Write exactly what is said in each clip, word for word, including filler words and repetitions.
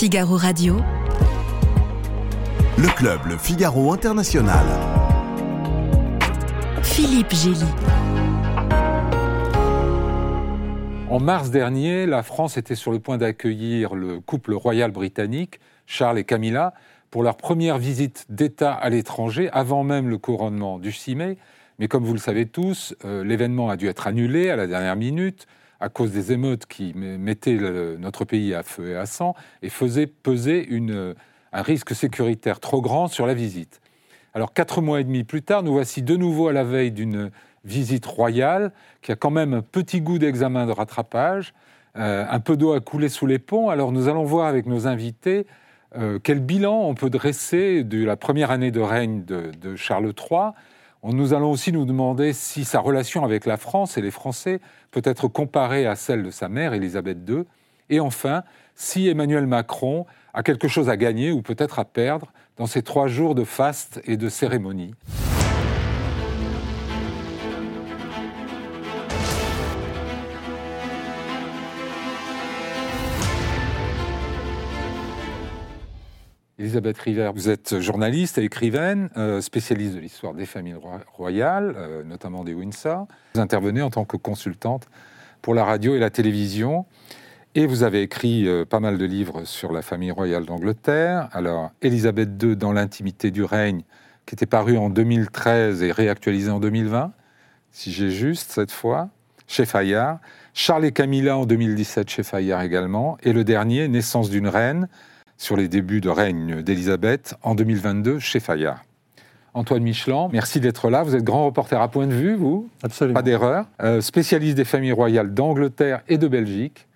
Figaro Radio. Le club Le Figaro International. Philippe Gélie. En mars dernier, la France était sur le point d'accueillir le couple royal britannique, Charles et Camilla, pour leur première visite d'État à l'étranger, avant même le couronnement du six mai. Mais comme vous le savez tous, euh, l'événement a dû être annulé à la dernière minute à cause des émeutes qui mettaient le, notre pays à feu et à sang et faisaient peser une, un risque sécuritaire trop grand sur la visite. Alors, quatre mois et demi plus tard, nous voici de nouveau à la veille d'une visite royale, qui a quand même un petit goût d'examen de rattrapage, euh, un peu d'eau a coulé sous les ponts. Alors nous allons voir avec nos invités euh, quel bilan on peut dresser de la première année de règne de, de Charles trois. On, nous allons aussi nous demander si sa relation avec la France et les Français peut être comparée à celle de sa mère, Élisabeth deux. Et enfin, si Emmanuel Macron a quelque chose à gagner ou peut-être à perdre dans ces trois jours de faste et de cérémonie. Élisabelle Rivère, vous êtes journaliste et écrivaine, euh, spécialiste de l'histoire des familles royales, euh, notamment des Windsor. Vous intervenez en tant que consultante pour la radio et la télévision. Et vous avez écrit euh, pas mal de livres sur la famille royale d'Angleterre. Alors, Élisabeth deux dans l'intimité du règne, qui était paru en deux mille treize et réactualisé en deux mille vingt, si j'ai juste cette fois, chez Fayard. Charles et Camilla en deux mille dix-sept chez Fayard également. Et le dernier, Naissance d'une reine, sur les débuts de règne d'Élisabeth, en deux mille vingt-deux, chez Fayard. Antoine Michelland, merci d'être là. Vous êtes grand reporter à Point de Vue, vous ? Absolument. Pas d'erreur. Euh, spécialiste des familles royales d'Angleterre et de Belgique.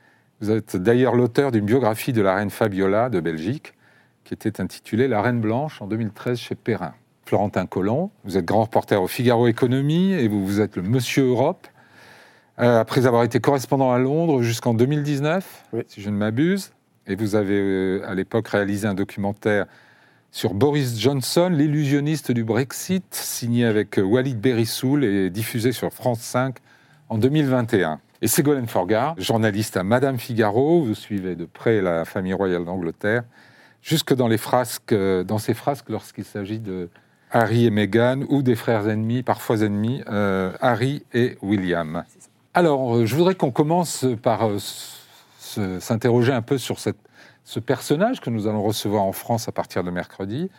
Vous êtes d'ailleurs l'auteur d'une biographie de la reine Fabiola de Belgique, qui était intitulée « La reine blanche » en deux mille treize, chez Perrin. Florentin Collomp, vous êtes grand reporter au Figaro Économie et vous, vous êtes le Monsieur Europe. Euh, après avoir été correspondant à Londres jusqu'en deux mille dix-neuf, oui, si je ne m'abuse. Et vous avez, euh, à l'époque, réalisé un documentaire sur Boris Johnson, l'illusionniste du Brexit, signé avec euh, Walid Berissoul et diffusé sur France cinq en deux mille vingt et un. Et Ségolène Forgar, journaliste à Madame Figaro, vous suivez de près la famille royale d'Angleterre, jusque dans les frasques, euh, dans ses frasques lorsqu'il s'agit de Harry et Meghan, ou des frères ennemis, parfois ennemis, euh, Harry et William. Alors, euh, je voudrais qu'on commence par... Euh, s'interroger un peu sur cette, ce personnage que nous allons recevoir en France à partir de mercredi,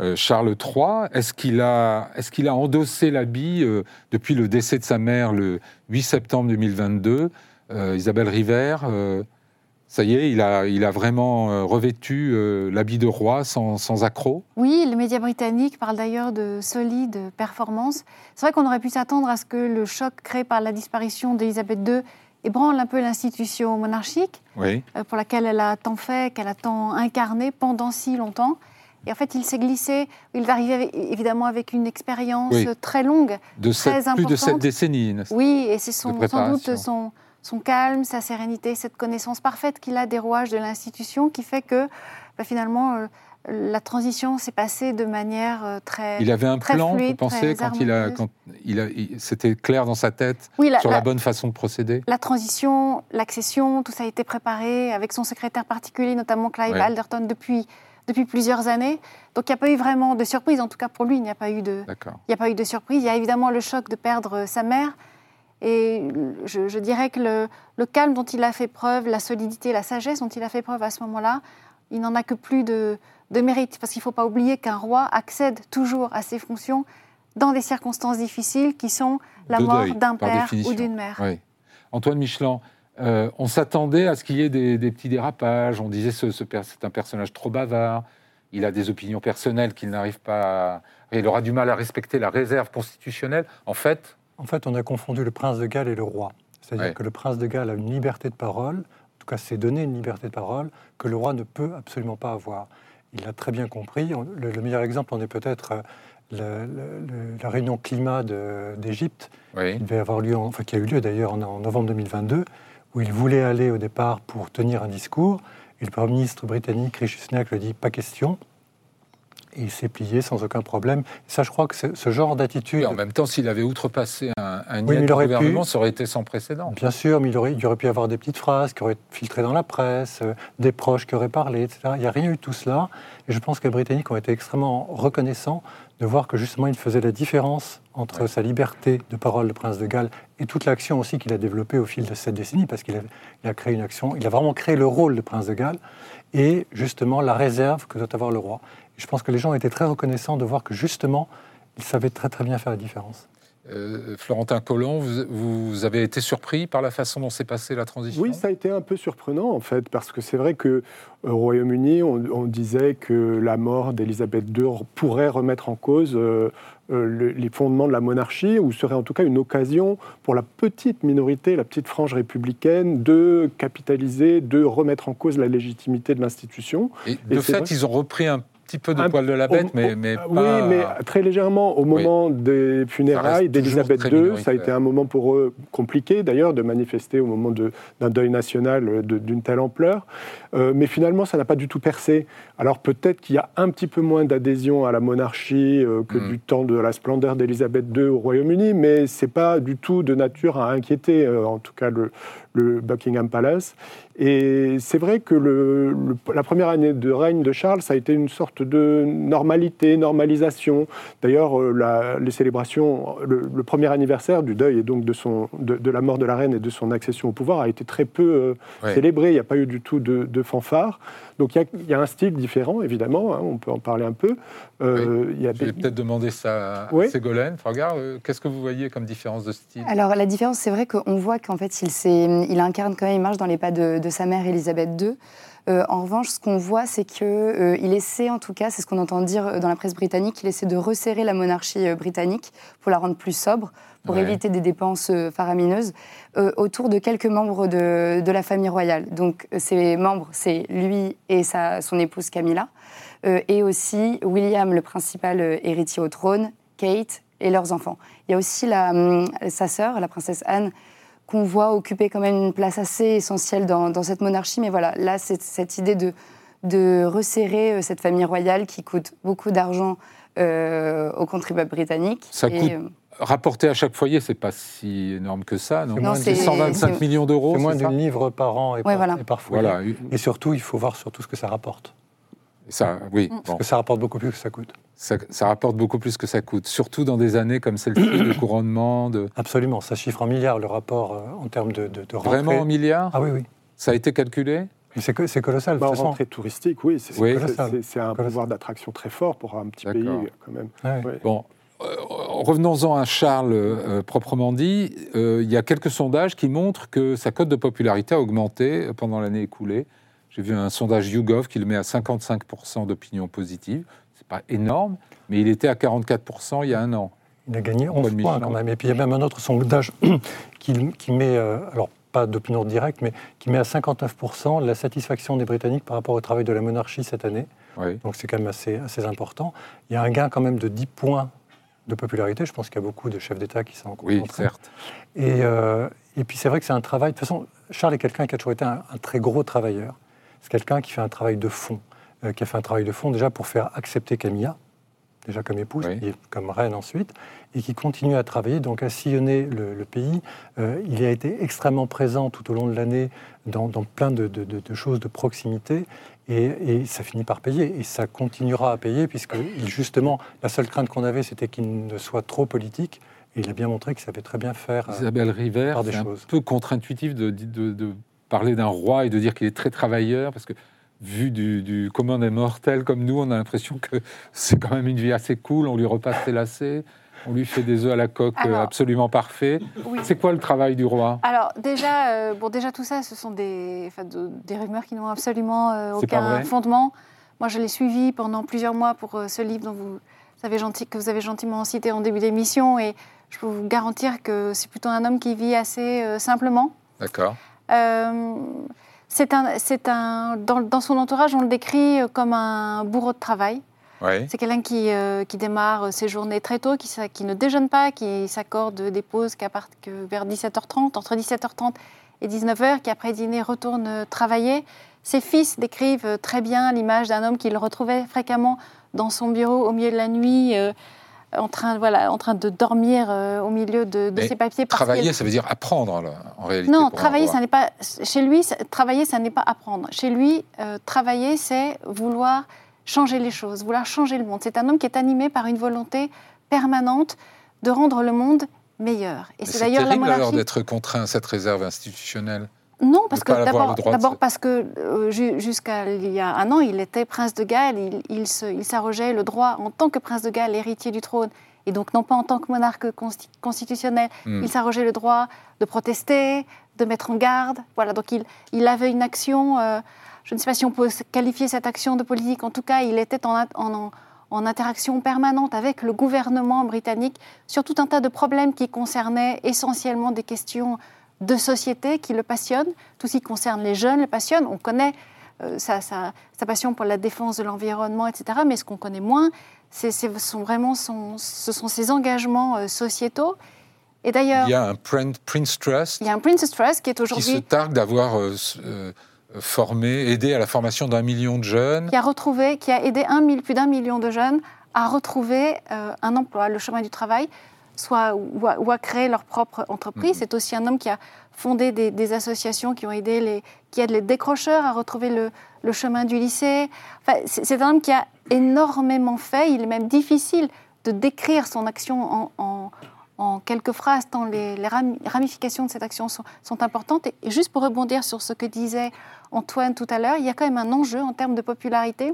euh, Charles trois. Est-ce qu'il a, est-ce qu'il a endossé l'habit euh, depuis le décès de sa mère le huit septembre deux mille vingt-deux, euh, Isabelle Rivère, euh, ça y est, il a, il a vraiment euh, revêtu euh, l'habit de roi sans, sans accroc ? Oui, les médias britanniques parlent d'ailleurs de solide performance. C'est vrai qu'on aurait pu s'attendre à ce que le choc créé par la disparition d'Élisabeth deux ébranle un peu l'institution monarchique, oui, euh, pour laquelle elle a tant fait, qu'elle a tant incarné pendant si longtemps. Et en fait, il s'est glissé. Il est arrivé avec, évidemment avec une expérience, oui, très longue, de sept, très importante. Plus de sept décennies, n'est-ce pas ? Oui, et c'est son, sans doute son, son calme, sa sérénité, cette connaissance parfaite qu'il a des rouages de l'institution qui fait que, bah, finalement... Euh, la transition s'est passée de manière très fluide. Il avait un plan, vous pensez, quand il a, quand il a, il, c'était clair dans sa tête, oui, la, sur la, la bonne façon de procéder ? La transition, l'accession, tout ça a été préparé avec son secrétaire particulier, notamment Clive, ouais, Alderton, depuis, depuis plusieurs années. Donc il n'y a pas eu vraiment de surprise, en tout cas pour lui, il n'y a pas eu de, il n'y a pas eu de surprise. Il y a évidemment le choc de perdre sa mère. Et je, je dirais que le, le calme dont il a fait preuve, la solidité, la sagesse dont il a fait preuve à ce moment-là, il n'en a que plus de... de mérite, parce qu'il ne faut pas oublier qu'un roi accède toujours à ses fonctions dans des circonstances difficiles qui sont la de mort deuil, d'un père ou d'une mère. Oui. Antoine Michelland, euh, on s'attendait à ce qu'il y ait des, des petits dérapages, on disait ce, ce, c'est un personnage trop bavard, il a des opinions personnelles qu'il n'arrive pas à... il aura du mal à respecter la réserve constitutionnelle. En fait... En fait, on a confondu le prince de Galles et le roi. C'est-à-dire, oui, que le prince de Galles a une liberté de parole, en tout cas s'est donné une liberté de parole que le roi ne peut absolument pas avoir. Il l'a très bien compris. Le, le meilleur exemple en est peut-être la, la, la réunion climat de, d'Égypte, oui, qui devait avoir lieu, en, enfin qui a eu lieu d'ailleurs en, en novembre deux mille vingt-deux, où il voulait aller au départ pour tenir un discours. Et le Premier ministre britannique Rishi Sunak lui a dit « pas question ». il s'est plié sans aucun problème. Ça, je crois que ce genre d'attitude... Oui, en même temps, s'il avait outrepassé un, un oui, gouvernement, pu... ça aurait été sans précédent. Bien sûr, mais il, aurait, il aurait pu y avoir des petites phrases qui auraient filtré dans la presse, euh, des proches qui auraient parlé, et cetera. Il n'y a rien eu de tout cela. Et je pense que les Britanniques ont été extrêmement reconnaissants de voir que, justement, il faisait la différence entre ouais. sa liberté de parole, le prince de Galles, et toute l'action aussi qu'il a développée au fil de cette décennie, parce qu'il a, il a créé une action, il a vraiment créé le rôle de prince de Galles, et justement la réserve que doit avoir le roi. Je pense que les gens étaient très reconnaissants de voir que, justement, ils savaient très, très bien faire la différence. Euh, Florentin Collomp, vous, vous avez été surpris par la façon dont s'est passée la transition ? Oui, ça a été un peu surprenant, en fait, parce que c'est vrai qu'au Royaume-Uni, on, on disait que la mort d'Élisabeth deux pourrait remettre en cause euh, euh, les fondements de la monarchie, ou serait en tout cas une occasion pour la petite minorité, la petite frange républicaine, de capitaliser, de remettre en cause la légitimité de l'institution. Et, Et de fait, vrai. ils ont repris un Un petit peu de poil de la bête, au, mais, mais pas... Oui, mais très légèrement. Au moment oui. des funérailles d'Élisabeth deux, ça a été un moment pour eux compliqué, d'ailleurs, de manifester au moment de, d'un deuil national de, d'une telle ampleur. Euh, mais finalement, ça n'a pas du tout percé. Alors peut-être qu'il y a un petit peu moins d'adhésion à la monarchie euh, que mmh. du temps de la splendeur d'Élisabeth deux au Royaume-Uni, mais c'est pas du tout de nature à inquiéter, euh, en tout cas, le, le Buckingham Palace. Et c'est vrai que le, le, la première année de règne de Charles, ça a été une sorte de normalité, normalisation. D'ailleurs, la, les célébrations, le, le premier anniversaire du deuil et donc de, son, de, de la mort de la reine et de son accession au pouvoir a été très peu euh, ouais. célébré. Il n'y a pas eu du tout de, de fanfare. Donc il y, y a un style différent, évidemment, hein, on peut en parler un peu. Euh, oui. y a des... Je vais peut-être demander ça à oui. Ségolène. Regarde, euh, qu'est-ce que vous voyez comme différence de style ? Alors la différence, c'est vrai qu'on voit qu'en fait, il, il incarne quand même, il marche dans les pas de... de sa mère Élisabeth deux. Euh, en revanche, ce qu'on voit, c'est qu'il euh, essaie, en tout cas, c'est ce qu'on entend dire dans la presse britannique, il essaie de resserrer la monarchie euh, britannique pour la rendre plus sobre, pour ouais. éviter des dépenses euh, faramineuses, euh, autour de quelques membres de, de la famille royale. Donc, euh, ces membres, c'est lui et sa, son épouse Camilla, euh, et aussi William, le principal euh, héritier au trône, Kate et leurs enfants. Il y a aussi la, euh, sa sœur, la princesse Anne, qu'on voit occuper quand même une place assez essentielle dans, dans cette monarchie. Mais voilà, là, c'est cette idée de, de resserrer cette famille royale qui coûte beaucoup d'argent euh, aux contribuables britanniques. Ça et, coûte... Euh... Rapporté à chaque foyer, c'est pas si énorme que ça, non, non c'est, c'est cent vingt-cinq c'est... millions d'euros. C'est moins d'une livre par an et, ouais, par, voilà. et par foyer. Voilà. Et surtout, il faut voir surtout ce que ça rapporte. Ça, oui, bon. Parce que ça rapporte beaucoup plus que ça coûte. Ça, ça rapporte beaucoup plus que ça coûte, surtout dans des années comme celle-ci de couronnement. De... Absolument, ça chiffre en milliards le rapport euh, en termes de, de, de rentrée. Vraiment en milliards ? Ah oui, oui. Ça a été calculé ? C'est, que, c'est colossal. Bah, en rentrée touristique, oui, c'est, oui. C'est, c'est, c'est un pouvoir d'attraction très fort pour un petit D'accord. pays quand même. Ah, oui. Ouais. Bon. Revenons-en à Charles euh, proprement dit, euh, il y a quelques sondages qui montrent que sa cote de popularité a augmenté pendant l'année écoulée. J'ai vu un sondage YouGov qui le met à cinquante-cinq pour cent d'opinion positive. C'est pas énorme, mais il était à quarante-quatre pour cent il y a un an. Il a gagné onze points quand même. Et puis il y a même un autre sondage qui, qui met, euh, alors pas d'opinion directe, mais qui met à cinquante-neuf pour cent la satisfaction des Britanniques par rapport au travail de la monarchie cette année. Oui. Donc c'est quand même assez, assez important. Il y a un gain quand même de dix points de popularité. Je pense qu'il y a beaucoup de chefs d'État qui s'en contentent. Oui, certes. Et, euh, et puis c'est vrai que c'est un travail... De toute façon, Charles est quelqu'un qui a toujours été un, un très gros travailleur. C'est quelqu'un qui fait un travail de fond, euh, qui a fait un travail de fond déjà pour faire accepter Camilla, déjà comme épouse, oui. et comme reine ensuite, et qui continue à travailler, donc à sillonner le, le pays. Euh, il a été extrêmement présent tout au long de l'année dans, dans plein de, de, de, de choses de proximité, et, et ça finit par payer, et ça continuera à payer, puisque justement, la seule crainte qu'on avait, c'était qu'il ne soit trop politique. Et il a bien montré qu'il savait très bien faire euh, Isabelle Rivère, par des choses. C'est un peu contre-intuitif de... de, de... parler d'un roi et de dire qu'il est très travailleur, parce que vu du, du commun des mortels comme nous, on a l'impression que c'est quand même une vie assez cool, on lui repasse ses lacets, on lui fait des œufs à la coque alors, absolument parfaits. Oui. C'est quoi le travail du roi ? Alors déjà, euh, bon, déjà tout ça, ce sont des, enfin, de, des rumeurs qui n'ont absolument euh, aucun fondement. Moi, je l'ai suivi pendant plusieurs mois pour euh, ce livre dont vous avez gentil, que vous avez gentiment cité en début d'émission, et je peux vous garantir que c'est plutôt un homme qui vit assez euh, simplement. D'accord. Euh, c'est un, c'est un, dans, dans son entourage, on le décrit comme un bourreau de travail. Ouais. C'est quelqu'un qui, euh, qui démarre ses journées très tôt, qui, qui ne déjeune pas, qui s'accorde des pauses qu'à part, que vers dix-sept heures trente, entre dix-sept heures trente et dix-neuf heures, qui après dîner retourne travailler. Ses fils décrivent très bien l'image d'un homme qu'il retrouvait fréquemment dans son bureau au milieu de la nuit, euh, en, train, voilà, en train de dormir euh, au milieu de, de ses papiers. Travailler, parce ça veut dire apprendre, là, en réalité. Non, travailler, ça n'est pas... Chez lui, ça, travailler, ça n'est pas apprendre. Chez lui, euh, travailler, c'est vouloir changer les choses, vouloir changer le monde. C'est un homme qui est animé par une volonté permanente de rendre le monde meilleur. Et c'est, c'est d'ailleurs terrible, la monarchie... alors d'être contraint à cette réserve institutionnelle. Non, parce que d'abord, d'abord de... parce que euh, jusqu'à il y a un an, il était prince de Galles, il, il, se, il s'arrogeait le droit en tant que prince de Galles, héritier du trône, et donc non pas en tant que monarque consti- constitutionnel, mmh. il s'arrogeait le droit de protester, de mettre en garde. Voilà, donc il, il avait une action, euh, je ne sais pas si on peut qualifier cette action de politique, en tout cas, il était en, en, en, en interaction permanente avec le gouvernement britannique sur tout un tas de problèmes qui concernaient essentiellement des questions de société qui le passionne, tout ce qui concerne les jeunes le passionne. On connaît euh, sa, sa, sa passion pour la défense de l'environnement, et cetera. Mais ce qu'on connaît moins, c'est, c'est, sont vraiment son, ce sont ses engagements euh, sociétaux. Et d'ailleurs, il y a un Prince Trust. Il y a un Prince Trust qui est aujourd'hui qui se targue d'avoir euh, euh, formé, aidé à la formation d'un million de jeunes. Qui a retrouvé, qui a aidé un mille, plus d'un million de jeunes à retrouver euh, un emploi, le chemin du travail. Soit, ou, à, ou à créer leur propre entreprise. Mmh. C'est aussi un homme qui a fondé des, des associations qui ont aidé les, qui aident les décrocheurs à retrouver le, le chemin du lycée. Enfin, c'est, c'est un homme qui a énormément fait. Il est même difficile de décrire son action en, en, en quelques phrases, tant les, les ramifications de cette action sont, sont importantes. Et juste pour rebondir sur ce que disait Antoine tout à l'heure, il y a quand même un enjeu en termes de popularité.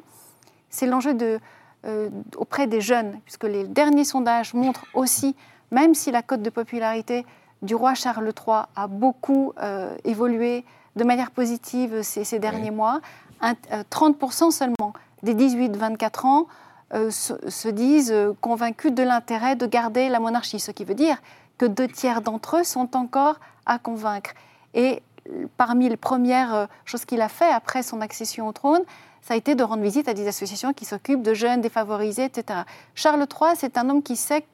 C'est l'enjeu de... Euh, auprès des jeunes, puisque les derniers sondages montrent aussi, même si la cote de popularité du roi Charles trois a beaucoup euh, évolué de manière positive ces, ces derniers oui. mois, un, euh, trente pour cent seulement des dix-huit vingt-quatre ans euh, se, se disent euh, convaincus de l'intérêt de garder la monarchie, ce qui veut dire que deux tiers d'entre eux sont encore à convaincre. Et euh, parmi les premières euh, choses qu'il a fait après son accession au trône, ça a été de rendre visite à des associations qui s'occupent de jeunes défavorisés, et cetera. Charles trois, c'est un homme qui sait,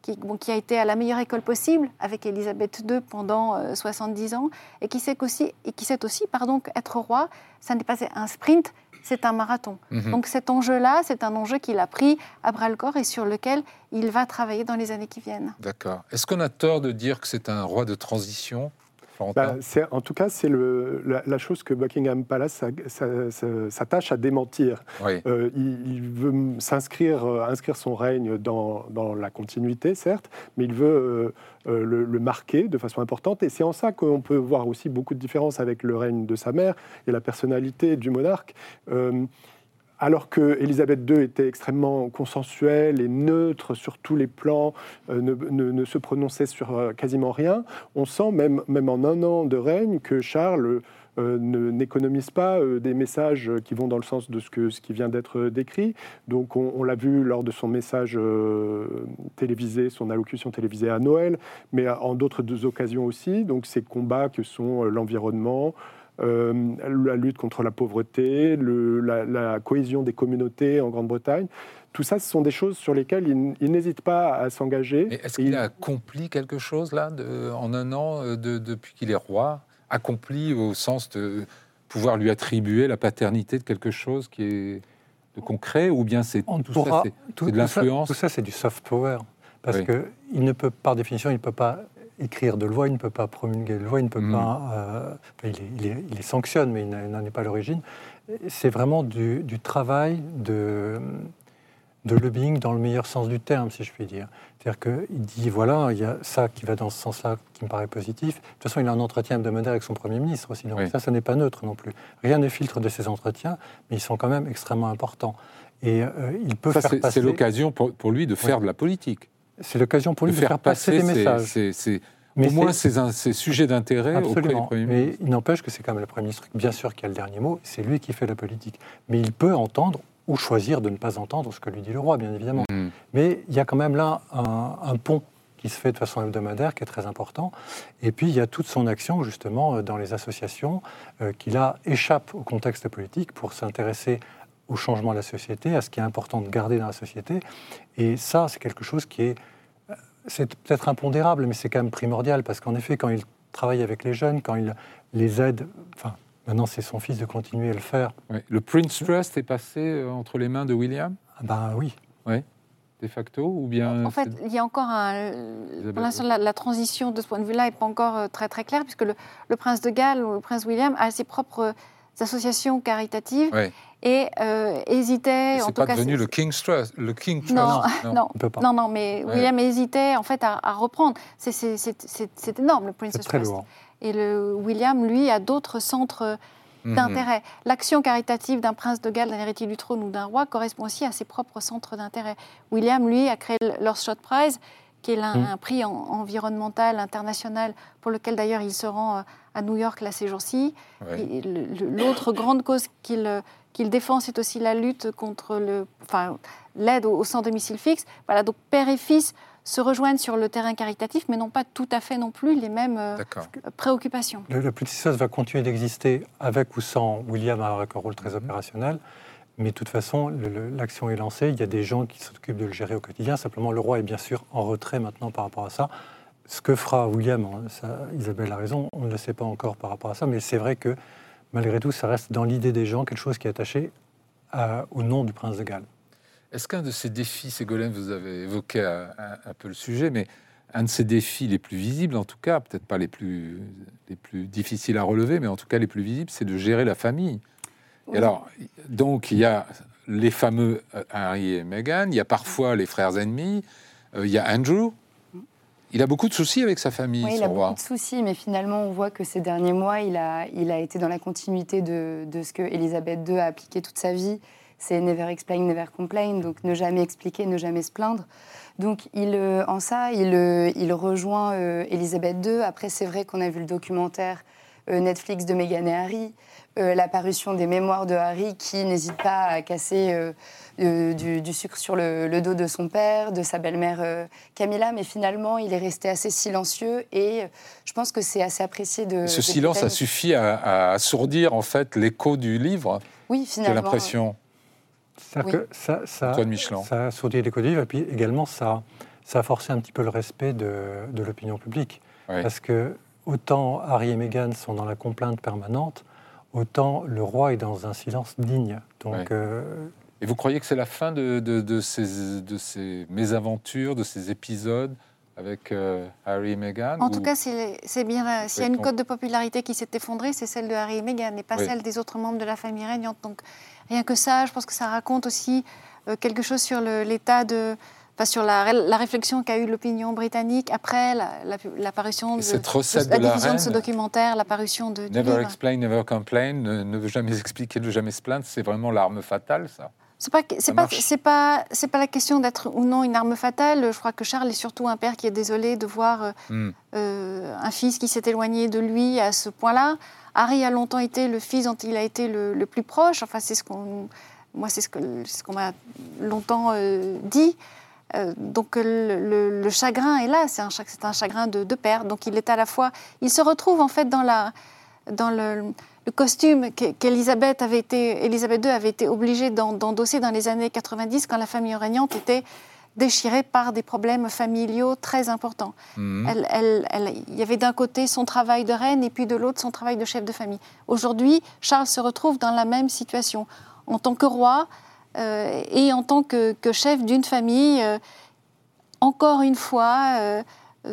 qui, bon, qui a été à la meilleure école possible avec Élisabeth deux pendant euh, soixante-dix ans, et qui sait aussi, et qui sait aussi, pardon, qu'être roi, ça n'est pas un sprint, c'est un marathon. Mm-hmm. Donc cet enjeu-là, c'est un enjeu qu'il a pris à bras-le-corps et sur lequel il va travailler dans les années qui viennent. D'accord. Est-ce qu'on a tort de dire que c'est un roi de transition ? Bah, c'est, en tout cas, c'est le, la, la chose que Buckingham Palace s'attache à démentir. Oui. Euh, il, il veut s'inscrire, euh, inscrire son règne dans, dans la continuité, certes, mais il veut euh, le, le marquer de façon importante. Et c'est en ça qu'on peut voir aussi beaucoup de différences avec le règne de sa mère et la personnalité du monarque. Euh, Alors que Élisabeth deux était extrêmement consensuelle et neutre sur tous les plans, euh, ne, ne, ne se prononçait sur euh, quasiment rien, on sent même, même en un an de règne que Charles euh, ne, n'économise pas euh, des messages qui vont dans le sens de ce, que, ce qui vient d'être décrit. Donc on, on l'a vu lors de son message euh, télévisé, son allocution télévisée à Noël, mais en d'autres deux occasions aussi. Donc ces combats que sont euh, l'environnement, Euh, la lutte contre la pauvreté, le, la, la cohésion des communautés en Grande-Bretagne. Tout ça, ce sont des choses sur lesquelles il, il n'hésite pas à s'engager. Mais est-ce qu'il il... a accompli quelque chose, là, de, en un an, de, depuis qu'il est roi ? Accompli au sens de pouvoir lui attribuer la paternité de quelque chose qui est de concret ? Ou bien c'est, tout pourra, ça, c'est, tout, c'est de l'influence ? Tout ça, tout ça, c'est du soft power. Parce oui. que, il ne peut, par définition, il ne peut pas... écrire de loi, il ne peut pas promulguer de loi, il ne peut mmh. pas... Euh, il, il, il, il les sanctionne, mais il n'en est pas à l'origine. C'est vraiment du, du travail de, de lobbying dans le meilleur sens du terme, si je puis dire. C'est-à-dire qu'il dit, voilà, il y a ça qui va dans ce sens-là, qui me paraît positif. De toute façon, il a un entretien hebdomadaire avec son Premier ministre aussi, donc oui. ça, ça n'est pas neutre non plus. Rien ne filtre de ces entretiens, mais ils sont quand même extrêmement importants. Et euh, il peut ça, faire c'est, passer... C'est l'occasion pour, pour lui de faire oui. de la politique. C'est l'occasion pour lui de, de faire passer, passer des messages. C'est, c'est, c'est, mais au c'est, moins, c'est un c'est sujet d'intérêt absolument. Auprès du Premier ministre. Mais il n'empêche que c'est quand même le Premier ministre, bien sûr, qui a le dernier mot, c'est lui qui fait la politique. Mais il peut entendre ou choisir de ne pas entendre ce que lui dit le roi, bien évidemment. Mmh. Mais il y a quand même là un, un pont qui se fait de façon hebdomadaire, qui est très important. Et puis, il y a toute son action, justement, dans les associations, euh, qui, là, échappe au contexte politique pour s'intéresser au changement de la société, à ce qui est important de garder dans la société. Et ça, c'est quelque chose qui est... C'est peut-être impondérable, mais c'est quand même primordial, parce qu'en effet, quand il travaille avec les jeunes, quand il les aide... Enfin, maintenant, c'est son fils de continuer à le faire. Oui. Le Prince Trust est passé entre les mains de William ? Ben oui. Oui. De facto ou bien... En fait, c'est... il y a encore un... Pour l'instant, la, la transition de ce point de vue-là n'est pas encore très, très claire, puisque le, le prince de Galles ou le prince William a ses propres associations caritatives ouais. et euh, hésitait... Et c'est en pas tout devenu cas, le King's Trust, le King's Trust. Non, non, non, on peut pas. non, non mais ouais. William hésitait en fait à, à reprendre. C'est, c'est, c'est, c'est, c'est énorme, le Prince's Trust. C'est très lourd. Et le William, lui, a d'autres centres... d'intérêt. Mmh. L'action caritative d'un prince de Galles, d'un héritier du trône ou d'un roi correspond aussi à ses propres centres d'intérêt. William, lui, a créé l'Earthshot Prize, qui est l'un, mmh. un prix en, environnemental international, pour lequel d'ailleurs il se rend à New York là ces jours-ci. Ouais. Le, le, l'autre grande cause qu'il, qu'il défend, c'est aussi la lutte contre le, enfin, l'aide aux, aux sans domicile fixe. Voilà, donc père et fils se rejoignent sur le terrain caritatif, mais n'ont pas tout à fait non plus les mêmes euh, préoccupations. Le, le Petit Trust va continuer d'exister avec ou sans William, avec un rôle très mmh. opérationnel, mais de toute façon, le, le, l'action est lancée, il y a des gens qui s'occupent de le gérer au quotidien, simplement le roi est bien sûr en retrait maintenant par rapport à ça. Ce que fera William, hein, ça, Isabelle a raison, on ne le sait pas encore par rapport à ça, mais c'est vrai que malgré tout, ça reste dans l'idée des gens quelque chose qui est attaché à, au nom du prince de Galles. Est-ce qu'un de ces défis, Ségolène, vous avez évoqué un, un peu le sujet, mais un de ces défis les plus visibles, en tout cas, peut-être pas les plus, les plus difficiles à relever, mais en tout cas les plus visibles, c'est de gérer la famille. Oui. Et alors, donc, il y a les fameux Harry et Meghan, il y a parfois les frères ennemis, euh, il y a Andrew. Il a beaucoup de soucis avec sa famille, oui, son roi. Il a beaucoup de soucis, mais finalement, on voit que ces derniers mois, il a, il a été dans la continuité de, de ce que Élisabeth deux a appliqué toute sa vie. C'est « never explain, never complain », donc ne jamais expliquer, ne jamais se plaindre. Donc il, euh, en ça, il, euh, il rejoint euh, Élisabeth deux. Après, c'est vrai qu'on a vu le documentaire euh, Netflix de Meghan et Harry, euh, la parution des mémoires de Harry qui n'hésite pas à casser euh, euh, du, du sucre sur le, le dos de son père, de sa belle-mère euh, Camilla, mais finalement, il est resté assez silencieux et euh, je pense que c'est assez apprécié de... Ce de silence a suffi à, à assourdir, en fait, l'écho du livre. Oui, finalement. J'ai l'impression... C'est-à-dire oui. que ça, ça, ça a sourdi les codifs et puis également ça, ça a forcé un petit peu le respect de, de l'opinion publique. Oui. Parce que autant Harry et Meghan sont dans la complainte permanente, autant le roi est dans un silence digne. Donc, oui. euh... Et vous croyez que c'est la fin de, de, de, ces, de ces mésaventures, de ces épisodes avec euh, Harry et Meghan? En ou... tout cas, c'est, c'est bien là, s'il y a une cote de popularité qui s'est effondrée, c'est celle de Harry et Meghan et pas oui. celle des autres membres de la famille régnante. Donc rien que ça, je pense que ça raconte aussi euh, quelque chose sur le, l'état de... Enfin, sur la, la réflexion qu'a eue l'opinion britannique après la, la, l'apparition de, cette recette de, de, de la, la diffusion de ce documentaire, l'apparition de... Never explain, never complain, ne, ne jamais expliquer, ne jamais se plaindre, c'est vraiment l'arme fatale, ça. C'est pas, c'est, pas, c'est, pas, c'est pas la question d'être ou non une arme fatale. Je crois que Charles est surtout un père qui est désolé de voir mm. euh, un fils qui s'est éloigné de lui à ce point-là. Harry a longtemps été le fils dont il a été le, le plus proche. Enfin, c'est ce qu'on, moi, c'est ce, que, c'est ce qu'on m'a longtemps euh, dit. Euh, donc le, le, le chagrin est là. C'est un, c'est un chagrin de, de père. Donc il est à la fois... Il se retrouve en fait dans la... dans le, le costume qu'Élisabeth avait été, Élisabeth deux avait été obligée d'endosser dans les années quatre-vingt-dix, quand la famille régnante était déchirée par des problèmes familiaux très importants. Mmh. Elle, elle, elle, il y avait d'un côté son travail de reine et puis de l'autre son travail de chef de famille. Aujourd'hui, Charles se retrouve dans la même situation, en tant que roi euh, et en tant que, que chef d'une famille, euh, encore une fois... Euh,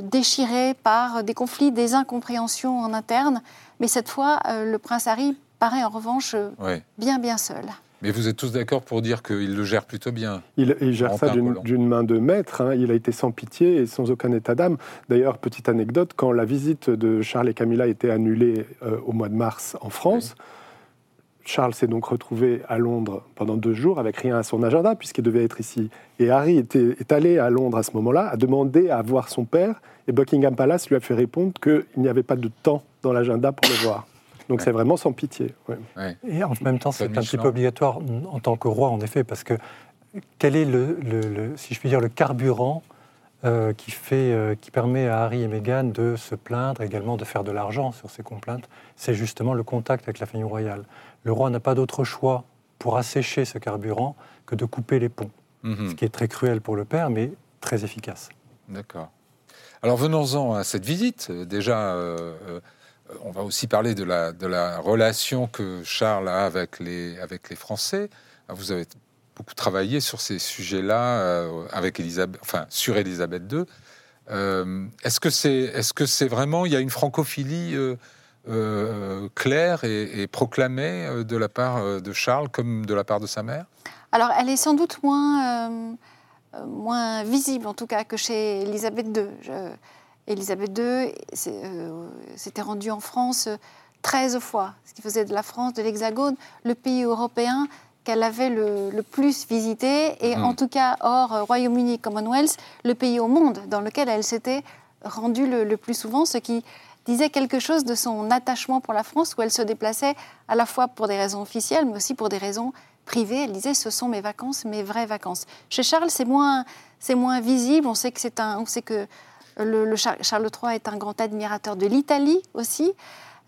déchiré par des conflits, des incompréhensions en interne. Mais cette fois, euh, le prince Harry paraît en revanche euh, oui. bien, bien seul. Mais vous êtes tous d'accord pour dire qu'il le gère plutôt bien. Il, il gère ça d'une, d'une main de maître. Hein. Il a été sans pitié et sans aucun état d'âme. D'ailleurs, petite anecdote, quand la visite de Charles et Camilla était annulée euh, au mois de mars en France... Oui. Charles s'est donc retrouvé à Londres pendant deux jours avec rien à son agenda puisqu'il devait être ici. Et Harry était, est allé à Londres à ce moment-là, a demandé à voir son père et Buckingham Palace lui a fait répondre qu'il n'y avait pas de temps dans l'agenda pour le voir. Donc ouais. c'est vraiment sans pitié. Ouais. Ouais. Et en même temps, c'est un petit peu obligatoire en tant que roi, en effet, parce que quel est, le, le, le, si je puis dire, le carburant euh, qui, fait, euh, qui permet à Harry et Meghan de se plaindre, également de faire de l'argent sur ces complaintes? C'est justement le contact avec la famille royale. Le roi n'a pas d'autre choix pour assécher ce carburant que de couper les ponts. Mmh. Ce qui est très cruel pour le père, mais très efficace. D'accord. Alors venons-en à cette visite. Déjà, euh, euh, on va aussi parler de la, de la relation que Charles a avec les, avec les Français. Vous avez beaucoup travaillé sur ces sujets-là euh, avec Élisabeth, enfin sur Élisabeth deux. Euh, est-ce que c'est, est-ce que c'est vraiment, il y a une francophilie euh, euh, claire et, et proclamée de la part de Charles comme de la part de sa mère? Alors, elle est sans doute moins, euh, moins visible, en tout cas, que chez Élisabeth deux. Je, Élisabeth deux c'est, euh, s'était rendue en France treize fois, ce qui faisait de la France, de l'Hexagone, le pays européen qu'elle avait le, le plus visité, et mmh. en tout cas, hors Royaume-Uni, Commonwealth, le pays au monde dans lequel elle s'était rendue le, le plus souvent, ce qui disait quelque chose de son attachement pour la France, où elle se déplaçait à la fois pour des raisons officielles, mais aussi pour des raisons privée, elle disait, ce sont mes vacances, mes vraies vacances. Chez Charles, c'est moins, c'est moins visible. On sait que, c'est un, on sait que le, le Char- Charles trois est un grand admirateur de l'Italie aussi,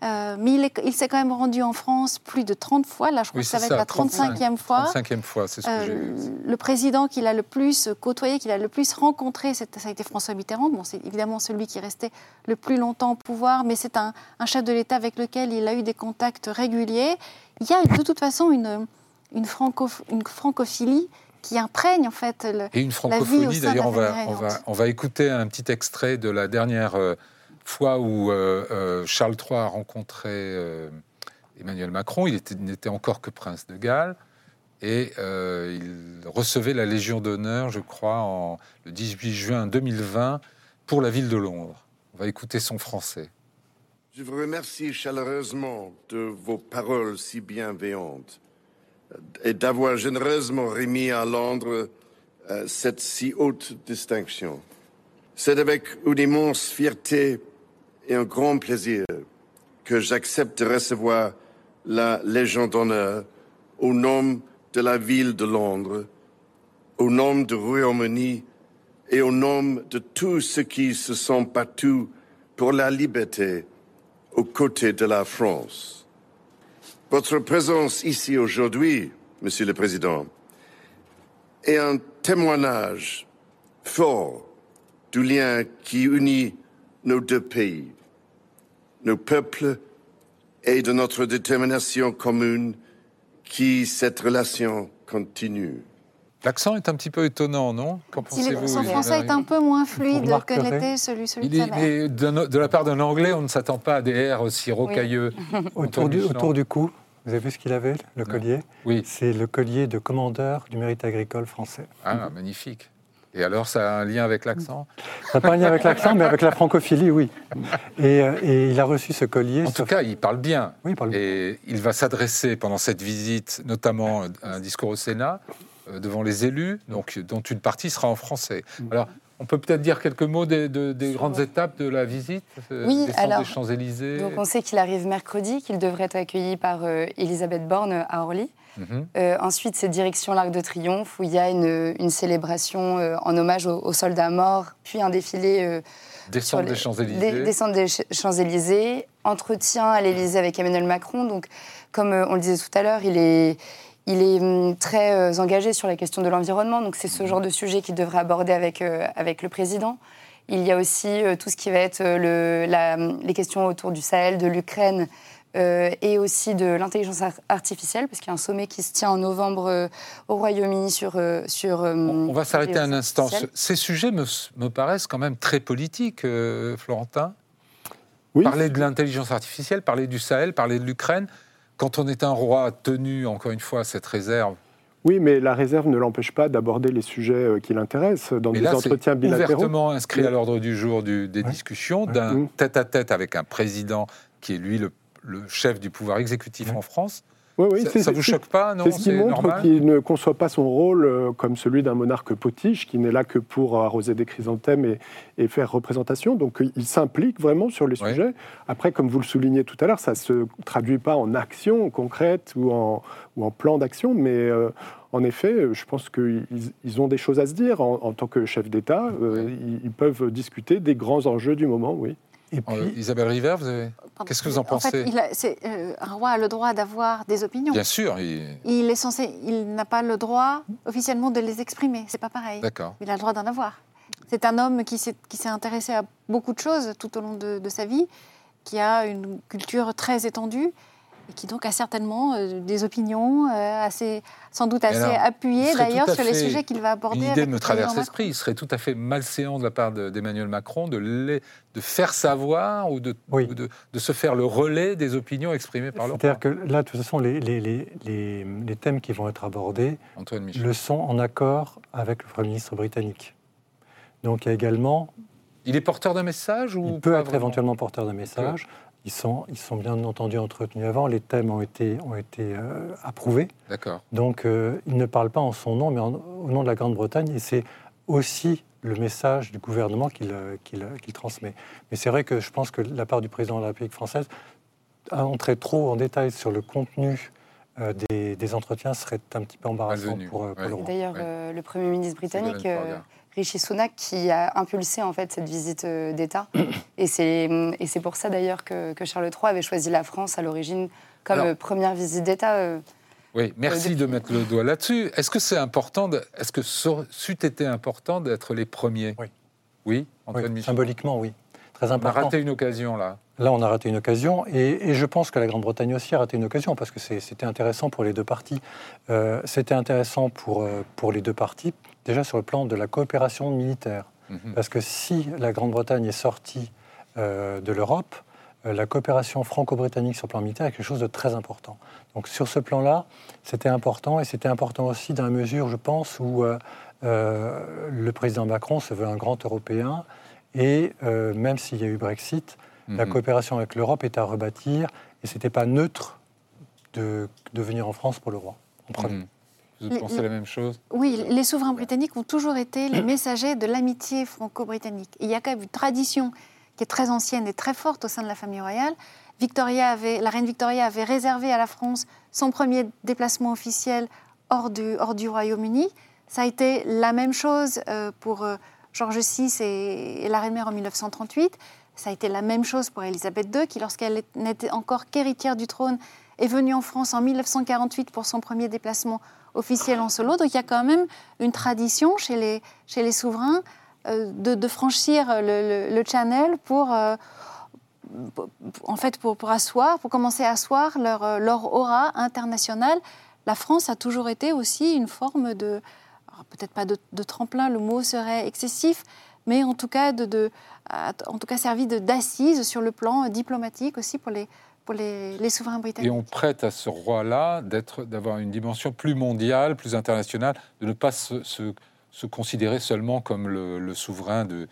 euh, mais il, est, il s'est quand même rendu en France plus de trente fois. Là, je crois oui, que ça va ça, être la trente-cinquième fois. trente-cinquième fois, c'est ce que euh, j'ai vu. Le président qu'il a le plus côtoyé, qu'il a le plus rencontré, ça a été François Mitterrand. Bon, c'est évidemment celui qui restait le plus longtemps au pouvoir, mais c'est un, un chef de l'État avec lequel il a eu des contacts réguliers. Il y a de toute façon une... Une, franco- une francophilie qui imprègne en fait le, et une francophonie, la vie au sein d'ailleurs, de la famille on, va, on, va, on va écouter un petit extrait de la dernière euh, fois où euh, euh, Charles trois a rencontré euh, Emmanuel Macron. Il était, n'était encore que prince de Galles et euh, il recevait la Légion d'honneur, je crois, en, le dix-huit juin deux mille vingt pour la ville de Londres. On va écouter son français. Je vous remercie chaleureusement de vos paroles si bienveillantes et d'avoir généreusement remis à Londres euh, cette si haute distinction. C'est avec une immense fierté et un grand plaisir que j'accepte de recevoir la Légion d'honneur au nom de la ville de Londres, au nom du Royaume-Uni et au nom de tous ceux qui se sont battus pour la liberté aux côtés de la France. Votre présence ici aujourd'hui, Monsieur le Président, est un témoignage fort du lien qui unit nos deux pays, nos peuples et de notre détermination commune qui, cette relation continue. L'accent est un petit peu étonnant, non ? Qu'en pensez-vous ? Son français est un peu moins fluide que l'était celui, celui de sa mère. Mais de, de la part d'un Anglais, on ne s'attend pas à des R aussi rocailleux. Oui. autour, du, autour du cou, vous avez vu ce qu'il avait, le collier ? Oui. C'est le collier de commandeur du mérite agricole français. Ah, mmh. magnifique. Et alors, ça a un lien avec l'accent ? Ça n'a pas un lien avec l'accent, mais avec la francophilie, oui. Et, et il a reçu ce collier. En tout sauf... cas, il parle bien. Oui, il parle bien. Et il va s'adresser pendant cette visite, notamment à un discours au Sénat, devant les élus, donc, dont une partie sera en français. Alors, on peut peut-être dire quelques mots des, des, des grandes étapes de la visite euh, oui, des, alors, des Champs-Élysées. Donc on sait qu'il arrive mercredi, qu'il devrait être accueilli par euh, Elisabeth Borne à Orly. Mm-hmm. Euh, ensuite, c'est direction l'Arc de Triomphe, où il y a une, une célébration euh, en hommage aux, aux soldats morts, puis un défilé... Euh, Descente des Champs-Élysées. Descente des Champs-Élysées, entretien à l'Élysée avec Emmanuel Macron. Donc, comme euh, on le disait tout à l'heure, il est... Il est très engagé sur la question de l'environnement, donc c'est ce genre de sujet qu'il devrait aborder avec, euh, avec le président. Il y a aussi euh, tout ce qui va être le, la, les questions autour du Sahel, de l'Ukraine euh, et aussi de l'intelligence artificielle, parce qu'il y a un sommet qui se tient en novembre euh, au Royaume-Uni sur... Euh, sur euh, On va s'arrêter un instant. Ces sujets me, me paraissent quand même très politiques, euh, Florentin. Oui. Parler de l'intelligence artificielle, parler du Sahel, parler de l'Ukraine... Quand on est un roi tenu, encore une fois, à cette réserve... Oui, mais la réserve ne l'empêche pas d'aborder les sujets qui l'intéressent dans mais des là, entretiens bilatéraux. C'est ouvertement inscrit à l'ordre du jour du, des ouais. discussions, ouais. d'un ouais. tête-à-tête avec un président qui est, lui, le, le chef du pouvoir exécutif ouais. en France. Oui, oui, ça, ça vous choque pas, non ? C'est ce qui c'est montre normal. Qu'il ne conçoit pas son rôle comme celui d'un monarque potiche, qui n'est là que pour arroser des chrysanthèmes et, et faire représentation. Donc, il s'implique vraiment sur les oui. sujets. Après, comme vous le soulignez tout à l'heure, ça ne se traduit pas en action concrète ou en, ou en plan d'action, mais... Euh, En effet, je pense qu'ils ont des choses à se dire. En, en tant que chef d'État, euh, ils, ils peuvent discuter des grands enjeux du moment, oui. Et puis, euh, Isabelle Rivère, vous avez... qu'est-ce que vous en pensez ? En fait, il a, c'est, euh, un roi a le droit d'avoir des opinions. Bien sûr. Il... il est censé, il n'a pas le droit officiellement de les exprimer. C'est pas pareil. D'accord. Il a le droit d'en avoir. C'est un homme qui s'est, qui s'est intéressé à beaucoup de choses tout au long de, de sa vie, qui a une culture très étendue, et qui donc a certainement euh, des opinions euh, assez, sans doute assez alors, appuyées d'ailleurs sur les sujets qu'il va aborder. L'idée me traverse l'esprit, il serait tout à fait malséant de la part de, d'Emmanuel Macron de, les, de faire savoir ou, de, oui. ou de, de se faire le relais des opinions exprimées par l'Europe. C'est-à-dire que là, de toute façon, les, les, les, les, les thèmes qui vont être abordés le sont en accord avec le Premier ministre britannique. Donc il y a également... Il est porteur d'un message ou Il peut être vraiment... éventuellement porteur d'un message. Ils sont, ils sont bien entendu entretenus avant. Les thèmes ont été, ont été euh, approuvés. D'accord. Donc, euh, il ne parle pas en son nom, mais en, au nom de la Grande-Bretagne. Et c'est aussi le message du gouvernement qu'il, qu'il, qu'il transmet. Mais c'est vrai que je pense que la part du président de la République française, à entrer trop en détail sur le contenu euh, des, des entretiens serait un petit peu embarrassant pour, euh, pour ouais. l'Europe. D'ailleurs, ouais. euh, le Premier ministre britannique... Rishi Sunak qui a impulsé en fait cette visite d'État et c'est et c'est pour ça d'ailleurs que, que Charles trois avait choisi la France à l'origine comme Alors, première visite d'État. Euh, oui, merci euh, depuis... de mettre le doigt là-dessus. Est-ce que c'est important de, est-ce que ça eût été important d'être les premiers ? Oui. Oui, Antoine oui, Michelland. Symboliquement, oui. Très important. On a raté une occasion là. Là, on a raté une occasion et, et je pense que la Grande-Bretagne aussi a raté une occasion parce que c'est, c'était intéressant pour les deux parties. Euh, c'était intéressant pour pour les deux parties. Déjà sur le plan de la coopération militaire. Mmh. Parce que si la Grande-Bretagne est sortie euh, de l'Europe, euh, la coopération franco-britannique sur le plan militaire est quelque chose de très important. Donc sur ce plan-là, c'était important. Et c'était important aussi dans la mesure, je pense, où euh, euh, le président Macron se veut un grand Européen. Et euh, même s'il y a eu Brexit, mmh. la coopération avec l'Europe est à rebâtir. Et ce n'était pas neutre de, de venir en France pour le roi, en premier. Mmh. Vous pensez les, la même chose ? Oui, les souverains britanniques ont toujours été les messagers de l'amitié franco-britannique. Et il y a quand même une tradition qui est très ancienne et très forte au sein de la famille royale. Victoria avait, la reine Victoria avait réservé à la France son premier déplacement officiel hors du, hors du Royaume-Uni. Ça a été la même chose pour George six et, et la reine-mère en dix-neuf cent trente-huit. Ça a été la même chose pour Élisabeth deux, qui, lorsqu'elle n'était encore qu'héritière du trône, est venue en France en dix-neuf cent quarante-huit pour son premier déplacement officiel en solo. Donc il y a quand même une tradition chez les, chez les souverains euh, de, de franchir le, le, le channel pour, euh, pour, en fait, pour, pour, asseoir, pour commencer à asseoir leur, leur aura internationale. La France a toujours été aussi une forme de, alors peut-être pas de, de tremplin, le mot serait excessif, mais en tout cas, de, de, en tout cas servi de, d'assise sur le plan diplomatique aussi pour les pour les, les souverains britanniques. Et on prête à ce roi-là d'être, d'avoir une dimension plus mondiale, plus internationale, de ne pas se, se, se considérer seulement comme le, le souverain de,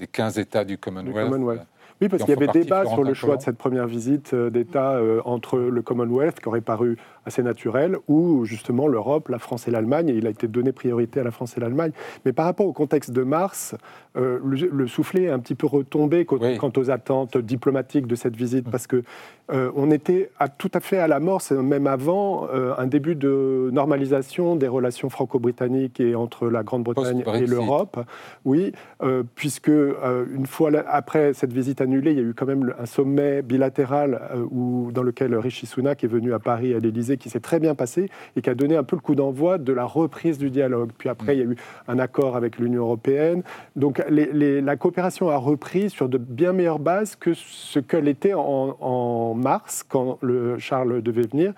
des quinze États du Commonwealth. Commonwealth. Oui, parce qu'il y avait débat sur le choix de cette première visite d'État euh, entre le Commonwealth, qui aurait paru assez naturel, ou justement l'Europe, la France et l'Allemagne, et il a été donné priorité à la France et l'Allemagne. Mais par rapport au contexte de mars, euh, le, le soufflet est un petit peu retombé quant, oui. quant aux attentes diplomatiques de cette visite, parce que euh, on était à, tout à fait à l'amorce, même avant, euh, un début de normalisation des relations franco-britanniques et entre la Grande-Bretagne et l'Europe. Oui, euh, puisque euh, une fois après cette visite à il y a eu quand même un sommet bilatéral euh, où, dans lequel Rishi Sunak est venu à Paris, à l'Élysée, qui s'est très bien passé et qui a donné un peu le coup d'envoi de la reprise du dialogue. Puis après, mmh. il y a eu un accord avec l'Union européenne. Donc les, les, la coopération a repris sur de bien meilleures bases que ce qu'elle était en, en mars, quand le Charles devait venir.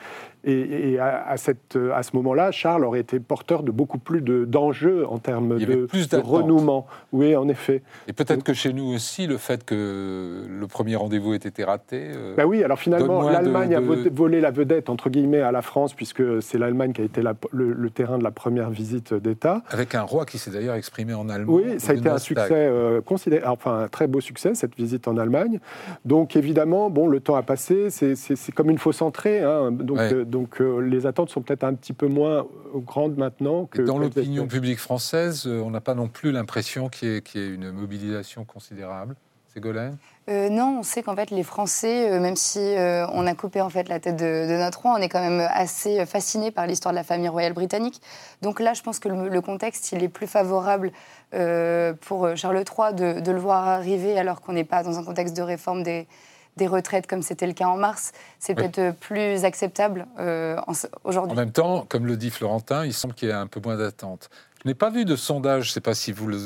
Et, et à, à, cette, à ce moment-là, Charles aurait été porteur de beaucoup plus de, d'enjeux en termes de, de renouement. Oui, en effet. Et peut-être Donc, que chez nous aussi, le fait que le premier rendez-vous ait été raté... Bah oui, alors finalement, l'Allemagne de, de... a volé la vedette, entre guillemets, à la France, puisque c'est l'Allemagne qui a été la, le, le terrain de la première visite d'État. Avec un roi qui s'est d'ailleurs exprimé en allemand. Oui, ça a été un succès, euh, considéré, enfin un très beau succès, cette visite en Allemagne. Donc évidemment, bon, le temps a passé, c'est, c'est, c'est comme une fosse entrée, hein, donc... Ouais. Euh, Donc euh, les attentes sont peut-être un petit peu moins grandes maintenant que... Et dans l'opinion publique française, euh, on n'a pas non plus l'impression qu'il y ait, qu'il y ait une mobilisation considérable. Ségolène ? Euh, non, on sait qu'en fait les Français, euh, même si euh, on a coupé en fait la tête de, de notre roi, on est quand même assez fasciné par l'histoire de la famille royale britannique. Donc là, je pense que le, le contexte, il est plus favorable euh, pour Charles trois de, de le voir arriver alors qu'on n'est pas dans un contexte de réforme des... des retraites comme c'était le cas en mars, c'est oui. peut-être plus acceptable euh, en, aujourd'hui. En même temps, comme le dit Florentin, il semble qu'il y ait un peu moins d'attente. Je n'ai pas vu de sondage, je sais pas si vous le,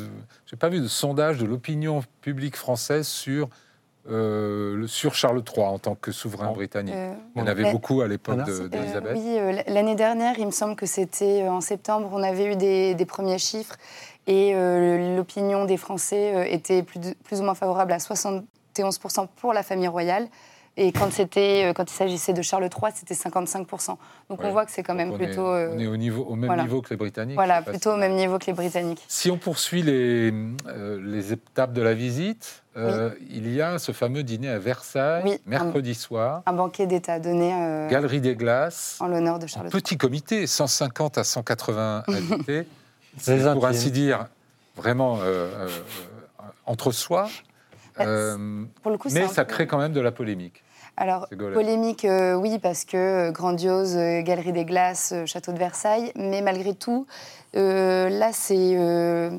j'ai pas vu de sondage de l'opinion publique française sur euh, sur Charles trois en tant que souverain britannique. Euh, on avait la... beaucoup à l'époque d'Elisabeth. De, euh, oui, euh, l'année dernière, il me semble que c'était en septembre, on avait eu des, des premiers chiffres et euh, l'opinion des Français était plus, de, plus ou moins favorable à soixante et onze pour cent pour la famille royale. Et quand, c'était, quand il s'agissait de Charles trois, c'était cinquante-cinq pour cent. Donc ouais. on voit que c'est quand même on plutôt... Est, euh... On est au, niveau, au même voilà. niveau que les Britanniques. Voilà, plutôt au même niveau que les Britanniques. Si on poursuit les, euh, les étapes de la visite, euh, oui. il y a ce fameux dîner à Versailles, oui. mercredi un, soir. Un banquet d'État donné... Euh, Galerie des Glaces. En l'honneur de Charles trois. Petit comité, cent cinquante à cent quatre-vingts invités. C'est pour ainsi dire, vraiment euh, euh, entre soi. Euh, pour le coup, mais ça peu... crée quand même de la polémique. Alors, polémique, euh, oui, parce que euh, grandiose, euh, Galerie des Glaces, euh, Château de Versailles, mais malgré tout, euh, là, c'est, euh,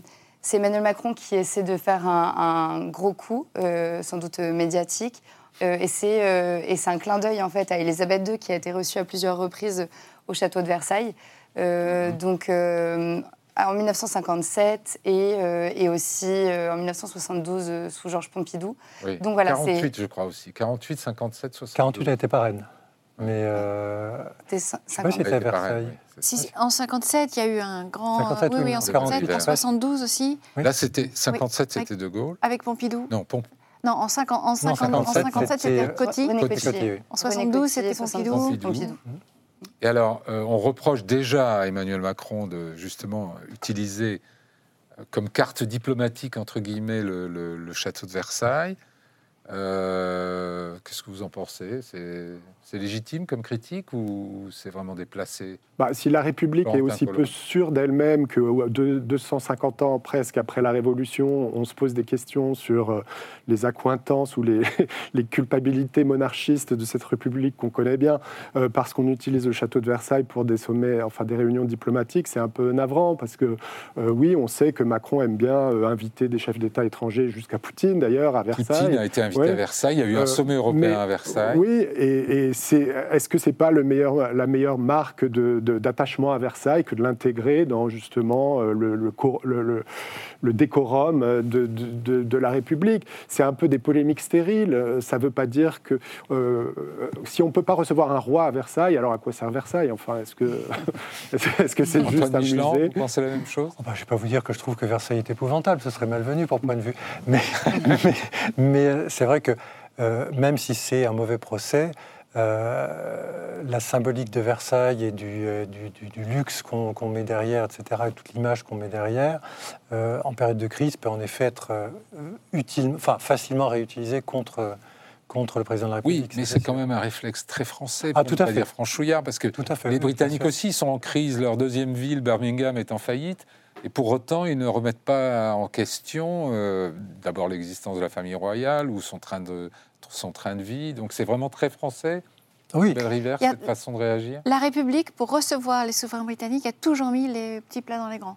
c'est Emmanuel Macron qui essaie de faire un, un gros coup, euh, sans doute médiatique, euh, et, c'est, euh, et c'est un clin d'œil, en fait, à Élisabeth deux, qui a été reçue à plusieurs reprises au Château de Versailles, euh, mmh. donc euh, en mille neuf cent cinquante-sept et, euh, et aussi euh, en mille neuf cent soixante-douze euh, sous Georges Pompidou. Oui. Donc, voilà, quarante-huit, c'est... je crois aussi. quarante-huit, cinquante-sept, soixante-douze. quarante-huit, elle était parraine. Mais euh... c'était cinquante. Je sais pas si c'était à Versailles. Parraine, oui, si, en cinquante-sept, il y a eu un grand... cinquante-sept, oui, oui, oui, en cinquante-sept, en soixante-douze aussi. Oui. Là, c'était cinquante-sept, oui. C'était De Gaulle. Avec Pompidou. Non, Pompidou. Non, en, cinquante, en, cinquante, non, cinquante-sept, en cinquante-sept, c'était, c'était Coty. Coty. En soixante-douze, c'était Pompidou. Pompidou. Et alors, euh, on reproche déjà à Emmanuel Macron de, justement, utiliser euh, comme carte diplomatique, entre guillemets, le, le, le château de Versailles. Euh, qu'est-ce que vous en pensez ? c'est, c'est légitime comme critique ou c'est vraiment déplacé ? bah, Si la République Florentin est aussi Collomp. Peu sûre d'elle-même que deux cent cinquante ans presque après la Révolution, on se pose des questions sur les accointances ou les, les culpabilités monarchistes de cette République qu'on connaît bien, euh, parce qu'on utilise le château de Versailles pour des sommets, enfin des réunions diplomatiques, c'est un peu navrant parce que euh, oui, on sait que Macron aime bien euh, inviter des chefs d'État étrangers jusqu'à Poutine d'ailleurs, à Versailles. Poutine a été invité ouais. à Versailles, il y a eu euh, un sommet européen mais, à Versailles. Oui, et, et c'est, est-ce que ce n'est pas le meilleur, la meilleure marque de, de, d'attachement à Versailles que de l'intégrer dans justement le, le, le, le, le décorum de, de, de, de la République ? C'est un peu des polémiques stériles, ça ne veut pas dire que euh, si on ne peut pas recevoir un roi à Versailles, alors à quoi sert Versailles ? Enfin, est-ce que, est-ce que c'est Antoine juste un Michelland, musée ? Vous pensez la même chose ? Oh ben, je ne vais pas vous dire que je trouve que Versailles est épouvantable, ce serait malvenu pour point de vue, mais, mais, mais c'est vrai que euh, même si c'est un mauvais procès, euh, la symbolique de Versailles et du, euh, du, du, du luxe qu'on, qu'on met derrière, et cetera, et toute l'image qu'on met derrière, euh, en période de crise, peut en effet être euh, utile, enfin, facilement réutilisée contre, contre le président de la République. Oui, mais c'est, c'est quand même un réflexe très français, pour ah, tout ne à pas fait. dire franchouillard, parce que tout à fait, les oui, Britanniques aussi sont en crise, leur deuxième ville, Birmingham, est en faillite. Et pour autant, ils ne remettent pas en question euh, d'abord l'existence de la famille royale ou son train de, son train de vie. Donc c'est vraiment très français, oui. Isabelle Rivère, cette façon de réagir. La République, pour recevoir les souverains britanniques, a toujours mis les petits plats dans les grands.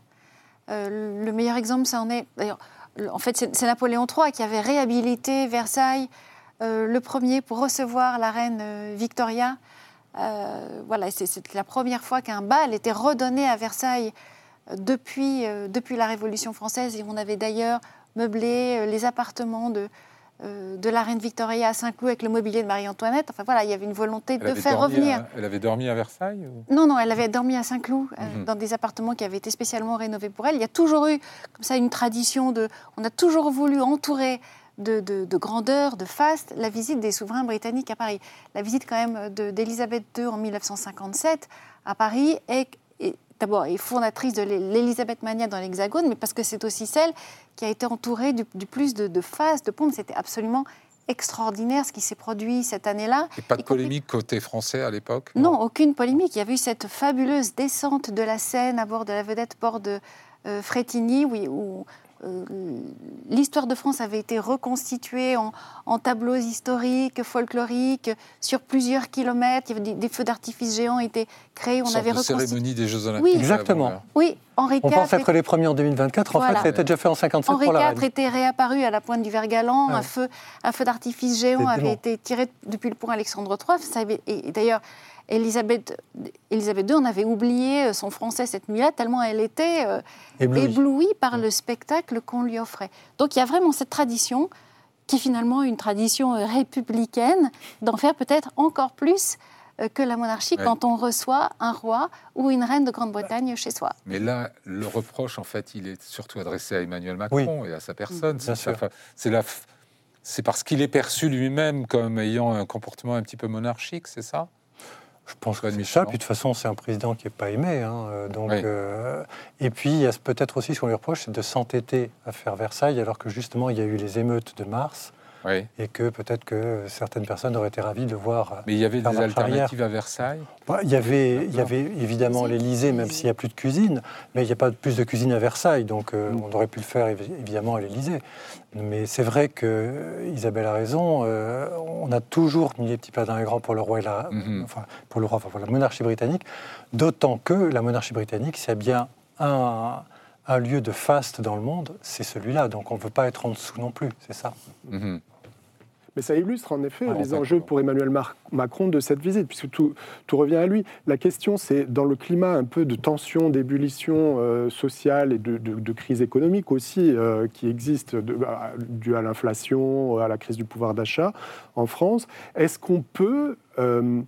Euh, le meilleur exemple, ça en est... D'ailleurs, en fait, c'est, c'est Napoléon trois qui avait réhabilité Versailles, euh, le premier pour recevoir la reine euh, Victoria. Euh, voilà, c'est, c'est la première fois qu'un bal était redonné à Versailles. Depuis, euh, depuis la Révolution française, et on avait d'ailleurs meublé euh, les appartements de, euh, de la reine Victoria à Saint-Cloud avec le mobilier de Marie-Antoinette. Enfin voilà, il y avait une volonté elle de faire revenir. À, elle avait dormi à Versailles ou... Non, non, elle avait dormi à Saint-Cloud, euh, mm-hmm. dans des appartements qui avaient été spécialement rénovés pour elle. Il y a toujours eu comme ça une tradition de. On a toujours voulu entourer de, de, de grandeur, de faste, la visite des souverains britanniques à Paris. La visite quand même de, d'Élisabeth deux en mille neuf cent cinquante-sept à Paris est. D'abord, elle est fondatrice de l'Élisabeth Mania dans l'Hexagone, mais parce que c'est aussi celle qui a été entourée du, du plus de, de faces, de pompe. C'était absolument extraordinaire ce qui s'est produit cette année-là. Et pas de et polémique compl... côté français à l'époque non, non, aucune polémique. Il y avait eu cette fabuleuse descente de la Seine à bord de la vedette port de euh, Frétigny, où, où euh, l'histoire de France avait été reconstituée en, en tableaux historiques, folkloriques, sur plusieurs kilomètres. Il y avait des, des feux d'artifice géants étaient créés. On sorte avait de reconstitué. Cérémonie des Jeux Olympiques. Oui, exactement. Oui, Henri on quatre pense être les premiers en deux mille vingt-quatre. En voilà. fait, ça a été déjà fait en cinquante-sept Henri pour la reine. Henri quatre était réapparu à la pointe du Vergalan. Ouais. Un feu, un feu d'artifice géant c'était avait long. Été tiré depuis le pont Alexandre trois. Ça avait, et d'ailleurs, Élisabeth, Élisabeth deux, on avait oublié son français cette nuit-là, tellement elle était euh, éblouie. éblouie par le spectacle qu'on lui offrait. Donc il y a vraiment cette tradition qui est finalement une tradition républicaine, d'en faire peut-être encore plus que la monarchie ouais. quand on reçoit un roi ou une reine de Grande-Bretagne chez soi. Mais là, le reproche, en fait, il est surtout adressé à Emmanuel Macron oui. et à sa personne. Mmh. C'est, sa, c'est, la, c'est parce qu'il est perçu lui-même comme ayant un comportement un petit peu monarchique, c'est ça ? Je pense que c'est ça. Puis de toute façon, c'est un président qui n'est pas aimé. Hein, donc, oui. euh, et puis, il y a peut-être aussi ce qu'on lui reproche, c'est de s'entêter à faire Versailles, alors que justement, il y a eu les émeutes de mars. Oui. Et que peut-être que certaines personnes auraient été ravies de voir. Mais il y avait des alternatives arrière. à Versailles. Bah, il y avait, il y avait évidemment l'Élysée, même s'il n'y a plus de cuisine, mais il n'y a pas plus de cuisine à Versailles, donc euh, mm. on aurait pu le faire évidemment à l'Élysée. Mais c'est vrai que Isabelle a raison. Euh, on a toujours mis les petits plats dans les grands pour le roi et la, mm-hmm. enfin, pour le roi, enfin, pour la monarchie britannique. D'autant que la monarchie britannique, c'est bien un. un lieu de faste dans le monde, c'est celui-là. Donc on ne veut pas être en dessous non plus, c'est ça. Mm-hmm. Mais ça illustre en effet ah, les enjeux pour Emmanuel Mar- Macron de cette visite, puisque tout, tout revient à lui. La question, c'est dans le climat un peu de tension, d'ébullition euh, sociale et de, de, de crise économique aussi, euh, qui existe de, bah, due à l'inflation, à la crise du pouvoir d'achat en France, est-ce qu'on peut... Euh,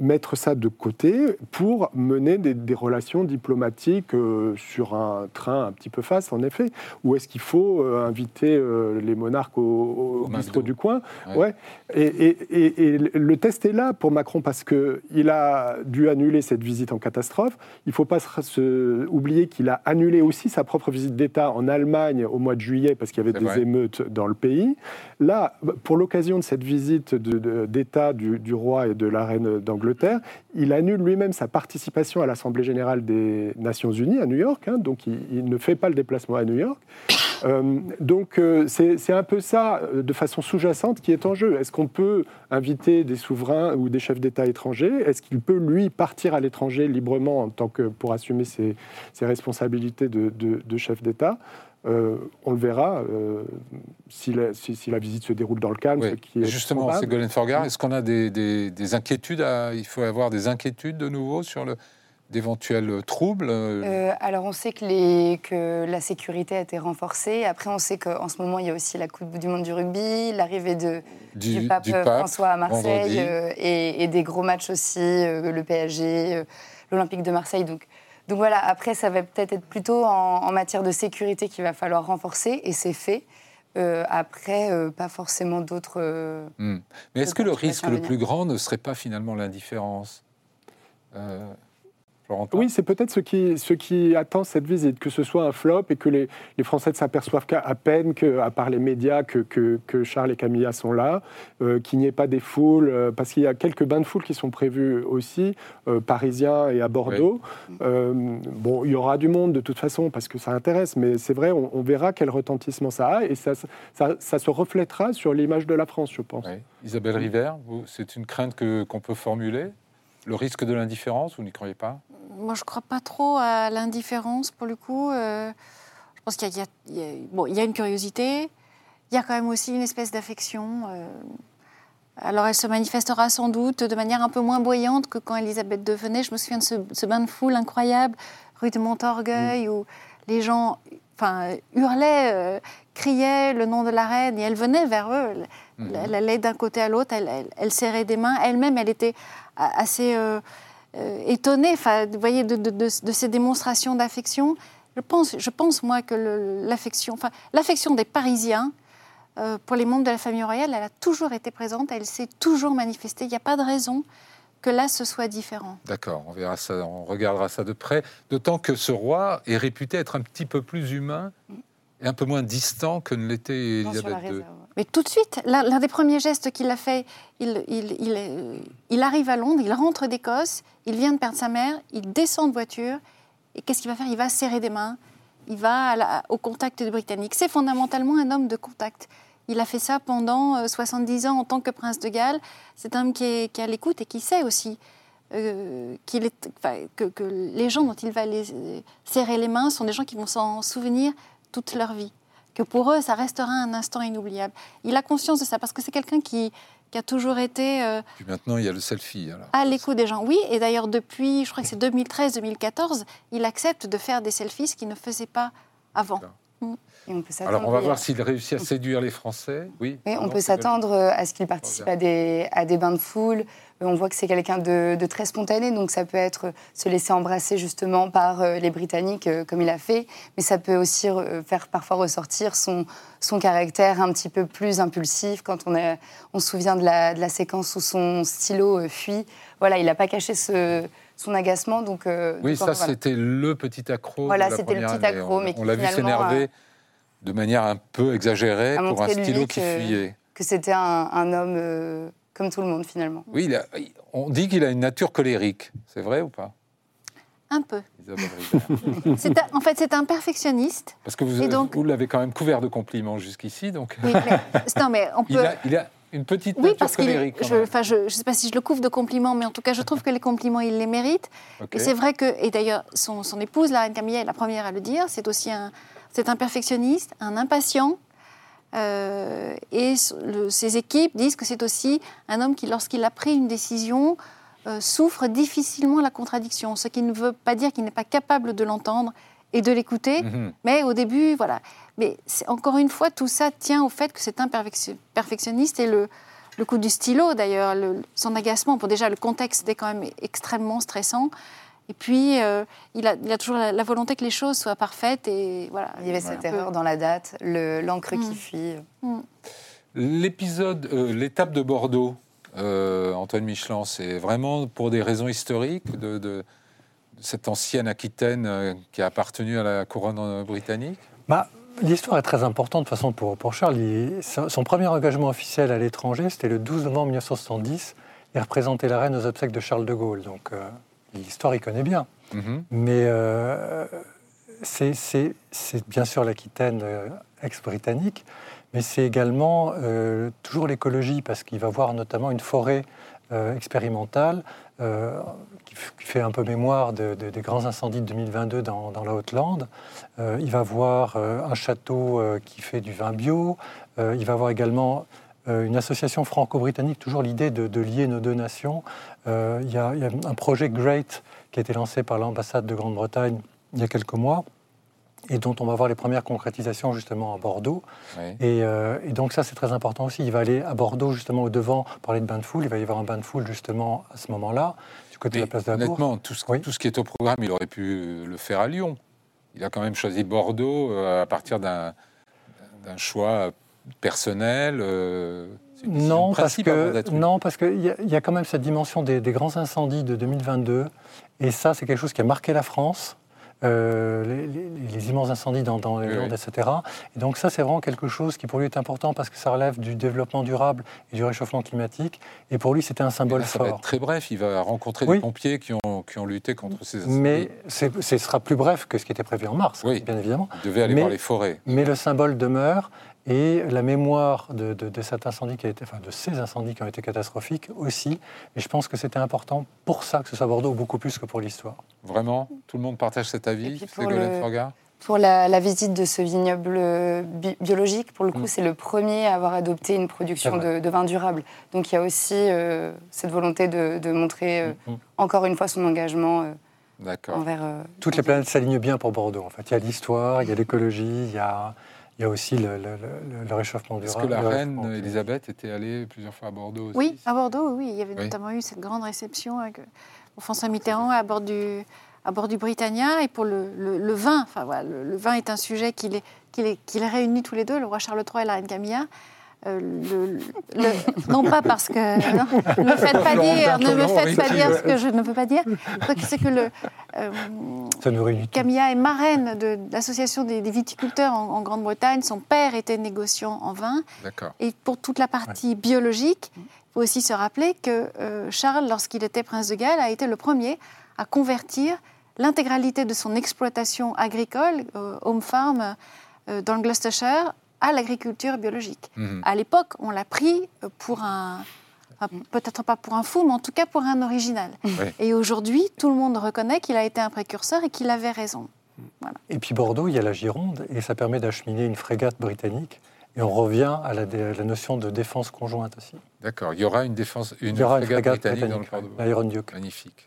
mettre ça de côté pour mener des, des relations diplomatiques euh, sur un train un petit peu face, en effet. Ou est-ce qu'il faut euh, inviter euh, les monarques au, au bistrot du coin ouais. Ouais. Et, et, et, et le test est là pour Macron, parce qu'il a dû annuler cette visite en catastrophe. Il ne faut pas se, se, oublier qu'il a annulé aussi sa propre visite d'État en Allemagne au mois de juillet, parce qu'il y avait C'est des vrai. émeutes dans le pays. Là, pour l'occasion de cette visite de, de, d'État du, du roi et de la reine d'Angleterre, Angleterre, il annule lui-même sa participation à l'Assemblée générale des Nations Unies à New York, hein, donc il, il ne fait pas le déplacement à New York. Euh, donc euh, c'est, c'est un peu ça, de façon sous-jacente, qui est en jeu. Est-ce qu'on peut inviter des souverains ou des chefs d'État étrangers ? Est-ce qu'il peut, lui, partir à l'étranger librement en tant que, pour assumer ses, ses responsabilités de, de, de chef d'État ? Euh, on le verra euh, si, la, si, si la visite se déroule dans le calme. Oui. Ce qui est justement, probable. Ségolène Forgar, est-ce qu'on a des, des, des inquiétudes à, il faut avoir des inquiétudes de nouveau sur le, d'éventuels troubles euh, Alors, on sait que, les, que la sécurité a été renforcée. Après, on sait qu'en ce moment, il y a aussi la Coupe du Monde du rugby, l'arrivée de, du, du, pape du pape François à Marseille euh, et, et des gros matchs aussi, euh, le P S G, euh, l'Olympique de Marseille. Donc, Donc voilà, après, ça va peut-être être plutôt en, en matière de sécurité qu'il va falloir renforcer, et c'est fait. Euh, après, euh, pas forcément d'autres... Euh, mmh. Mais est-ce que le risque le plus grand ne serait pas finalement l'indifférence euh... Oui, c'est peut-être ce qui, ce qui attend cette visite, que ce soit un flop et que les, les Français ne s'aperçoivent qu'à à peine, que, à part les médias, que, que, que Charles et Camilla sont là, euh, qu'il n'y ait pas des foules, euh, parce qu'il y a quelques bains de foule qui sont prévus aussi, euh, parisiens et à Bordeaux. Oui. Euh, bon, il y aura du monde de toute façon, parce que ça intéresse, mais c'est vrai, on, on verra quel retentissement ça a, et ça, ça, ça se reflètera sur l'image de la France, je pense. Oui. Isabelle Rivère, vous, c'est une crainte que, qu'on peut formuler ? Le risque de l'indifférence, vous n'y croyez pas ? Moi, je ne crois pas trop à l'indifférence, pour le coup. Euh, je pense qu'il y a, il y a, bon, il y a une curiosité, il y a quand même aussi une espèce d'affection. Euh, alors, elle se manifestera sans doute de manière un peu moins bruyante que quand Élisabeth deux venait. Je me souviens de ce, ce bain de foule incroyable, rue de Montorgueil, mmh. où les gens enfin, hurlaient, euh, criaient le nom de la reine, et elle venait vers eux. Mmh. Elle allait d'un côté à l'autre, elle, elle, elle serrait des mains. Elle-même, elle était assez euh, euh, étonnée, enfin, vous voyez, de, de, de, de ces démonstrations d'affection. Je pense, je pense moi, que le, l'affection, enfin, l'affection des Parisiens euh, pour les membres de la famille royale, elle a toujours été présente, elle s'est toujours manifestée. Il n'y a pas de raison que là, ce soit différent. D'accord, on verra ça, on regardera ça de près. D'autant que ce roi est réputé être un petit peu plus humain et un peu moins distant que ne l'était Élisabeth deux. Mais tout de suite, l'un, l'un des premiers gestes qu'il a fait, il, il, il, il arrive à Londres, il rentre d'Écosse, il vient de perdre sa mère, il descend de voiture, et qu'est-ce qu'il va faire ? Il va serrer des mains, il va à la, au contact des Britanniques. C'est fondamentalement un homme de contact. Il a fait ça pendant soixante-dix ans en tant que prince de Galles. C'est un homme qui est, qui est à l'écoute et qui sait aussi euh, qu'il est, enfin, que, que les gens dont il va les, serrer les mains sont des gens qui vont s'en souvenir toute leur vie. Que pour eux, ça restera un instant inoubliable. Il a conscience de ça, parce que c'est quelqu'un qui, qui a toujours été... Euh, Puis maintenant, il y a le selfie. Alors. À l'écoute des gens, oui. Et d'ailleurs, depuis, je crois que c'est deux mille treize deux mille quatorze, il accepte de faire des selfies, ce qu'il ne faisait pas avant. Mmh. Et on peut s'attendre. Alors on va voir s'il réussit à séduire les Français. Oui. Oui, on non, peut s'attendre bien. à ce qu'il participe à des, à des bains de foule. On voit que c'est quelqu'un de, de très spontané, donc ça peut être se laisser embrasser justement par les Britanniques, comme il a fait, mais ça peut aussi faire parfois ressortir son, son caractère un petit peu plus impulsif. Quand on, a, on se souvient de la, de la séquence où son stylo fuit, voilà, il n'a pas caché ce... son agacement. Donc, euh, oui, donc, ça, voilà. c'était le petit accro. Voilà, c'était le petit accro. On, mais on l'a vu s'énerver euh, de manière un peu exagérée pour un stylo qui que, fuyait. Que c'était un, un homme euh, comme tout le monde, finalement. Oui, il a, on dit qu'il a une nature colérique. C'est vrai ou pas ? Un peu. c'est un, en fait, c'est un perfectionniste. Parce que vous, donc, vous l'avez quand même couvert de compliments jusqu'ici. Donc... Oui, mais, non, mais on peut... Il a, il a, Une petite oui, parce colérique. Oui, je, je ne sais pas si je le couvre de compliments, mais en tout cas, je trouve que les compliments, il les mérite. Okay. Et c'est vrai que, et d'ailleurs, son, son épouse, la reine Camilla, est la première à le dire, c'est aussi un, c'est un perfectionniste, un impatient. Euh, et le, ses équipes disent que c'est aussi un homme qui, lorsqu'il a pris une décision, euh, souffre difficilement la contradiction, ce qui ne veut pas dire qu'il n'est pas capable de l'entendre et de l'écouter, mmh. mais au début, voilà. Mais encore une fois, tout ça tient au fait que c'est un perfectionniste, et le, le coup du stylo, d'ailleurs, le, son agacement, pour déjà, le contexte est quand même extrêmement stressant, et puis, euh, il, a, il a toujours la, la volonté que les choses soient parfaites, et voilà. Il y avait voilà, cette erreur peu. dans la date, le, l'encre mmh. qui fuit. Mmh. L'épisode, euh, l'étape de Bordeaux, euh, Antoine Michelland, c'est vraiment pour des raisons historiques de... de cette ancienne Aquitaine qui a appartenu à la couronne britannique ? Bah, l'histoire est très importante, de toute façon, pour, pour Charles. Il, son premier engagement officiel à l'étranger, c'était le douze novembre dix-neuf cent soixante-dix. Il représentait la reine aux obsèques de Charles de Gaulle. Donc, euh, l'histoire, il connaît bien. Mm-hmm. Mais euh, c'est, c'est, c'est bien sûr l'Aquitaine euh, ex-britannique, mais c'est également euh, toujours l'écologie, parce qu'il va voir notamment une forêt euh, expérimentale Euh, qui, f- qui fait un peu mémoire de, de, des grands incendies de deux mille vingt-deux dans, dans la Haute-Lande. Euh, il va voir euh, un château euh, qui fait du vin bio. Euh, il va voir également euh, une association franco-britannique, toujours l'idée de, de lier nos deux nations. Euh, il y a, il y a un projet Great qui a été lancé par l'ambassade de Grande-Bretagne il y a quelques mois, et dont on va voir les premières concrétisations justement à Bordeaux. Oui. Et, euh, et donc ça, c'est très important aussi. Il va aller à Bordeaux justement au devant, parler de bain de foule. Il va y avoir un bain de foule justement à ce moment-là, du côté Mais de la place de la Cour. Honnêtement, tout ce, oui. tout ce qui est au programme, il aurait pu le faire à Lyon. Il a quand même choisi Bordeaux à partir d'un, d'un choix personnel. Euh, non, parce que, non, parce qu'il y, y a quand même cette dimension des, des grands incendies de deux mille vingt-deux. Et ça, c'est quelque chose qui a marqué la France. Euh, les, les, les immenses incendies dans, dans les Landes, oui, oui. et cetera. Et donc ça, c'est vraiment quelque chose qui pour lui est important parce que ça relève du développement durable et du réchauffement climatique. Et pour lui, c'était un symbole là, ça fort. Ça va être très bref. Il va rencontrer oui. des pompiers qui ont, qui ont lutté contre ces incendies. Mais ce sera plus bref que ce qui était prévu en mars, oui. bien évidemment. Il devait aller mais, voir les forêts. Mais le symbole demeure et la mémoire de, de, de cet incendie qui a été, enfin de ces incendies qui ont été catastrophiques aussi. Et je pense que c'était important pour ça que ce soit Bordeaux beaucoup plus que pour l'histoire. Vraiment, tout le monde partage cet avis, Ségolène Forgar ? Pour la, la visite de ce vignoble bi- biologique, pour le coup, mmh. c'est le premier à avoir adopté une production de, de vin durable. Donc il y a aussi euh, cette volonté de, de montrer euh, mmh. encore une fois son engagement euh, D'accord. envers... Euh, Toutes les planètes s'alignent bien pour Bordeaux, en fait. Il y a l'histoire, il y a l'écologie, il y a... Il y a aussi le, le, le, le réchauffement durable. Est-ce que la reine Élisabeth était allée plusieurs fois à Bordeaux aussi ? Oui, à Bordeaux, oui. Il y avait oui. notamment eu cette grande réception avec François Mitterrand à bord du, à bord du Britannia. Et pour le, le, le vin, enfin, voilà, le, le vin est un sujet qui les, qui, les, qui les réunit tous les deux, le roi Charles trois et la reine Camilla. Euh, le, le, non pas parce que non, ne me faites pas dire, ne me faites pas dire ce que je ne peux pas dire. C'est que le euh, Camilla est marraine de, de l'association des, des viticulteurs en, en Grande-Bretagne. Son père était négociant en vin. D'accord. Et pour toute la partie ouais. biologique, il faut aussi se rappeler que euh, Charles, lorsqu'il était prince de Galles, a été le premier à convertir l'intégralité de son exploitation agricole, euh, home farm, euh, dans le Gloucestershire, à l'agriculture biologique. Mmh. À l'époque, on l'a pris pour un... Enfin, peut-être pas pour un fou, mais en tout cas pour un original. Oui. Et aujourd'hui, tout le monde reconnaît qu'il a été un précurseur et qu'il avait raison. Voilà. Et puis Bordeaux, il y a la Gironde, et ça permet d'acheminer une frégate britannique. Et on revient à la, dé- la notion de défense conjointe aussi. D'accord. Il y aura une défense, une, il y aura frégate, une frégate britannique, britannique dans le port de Bordeaux. L'Iron Duke. Magnifique.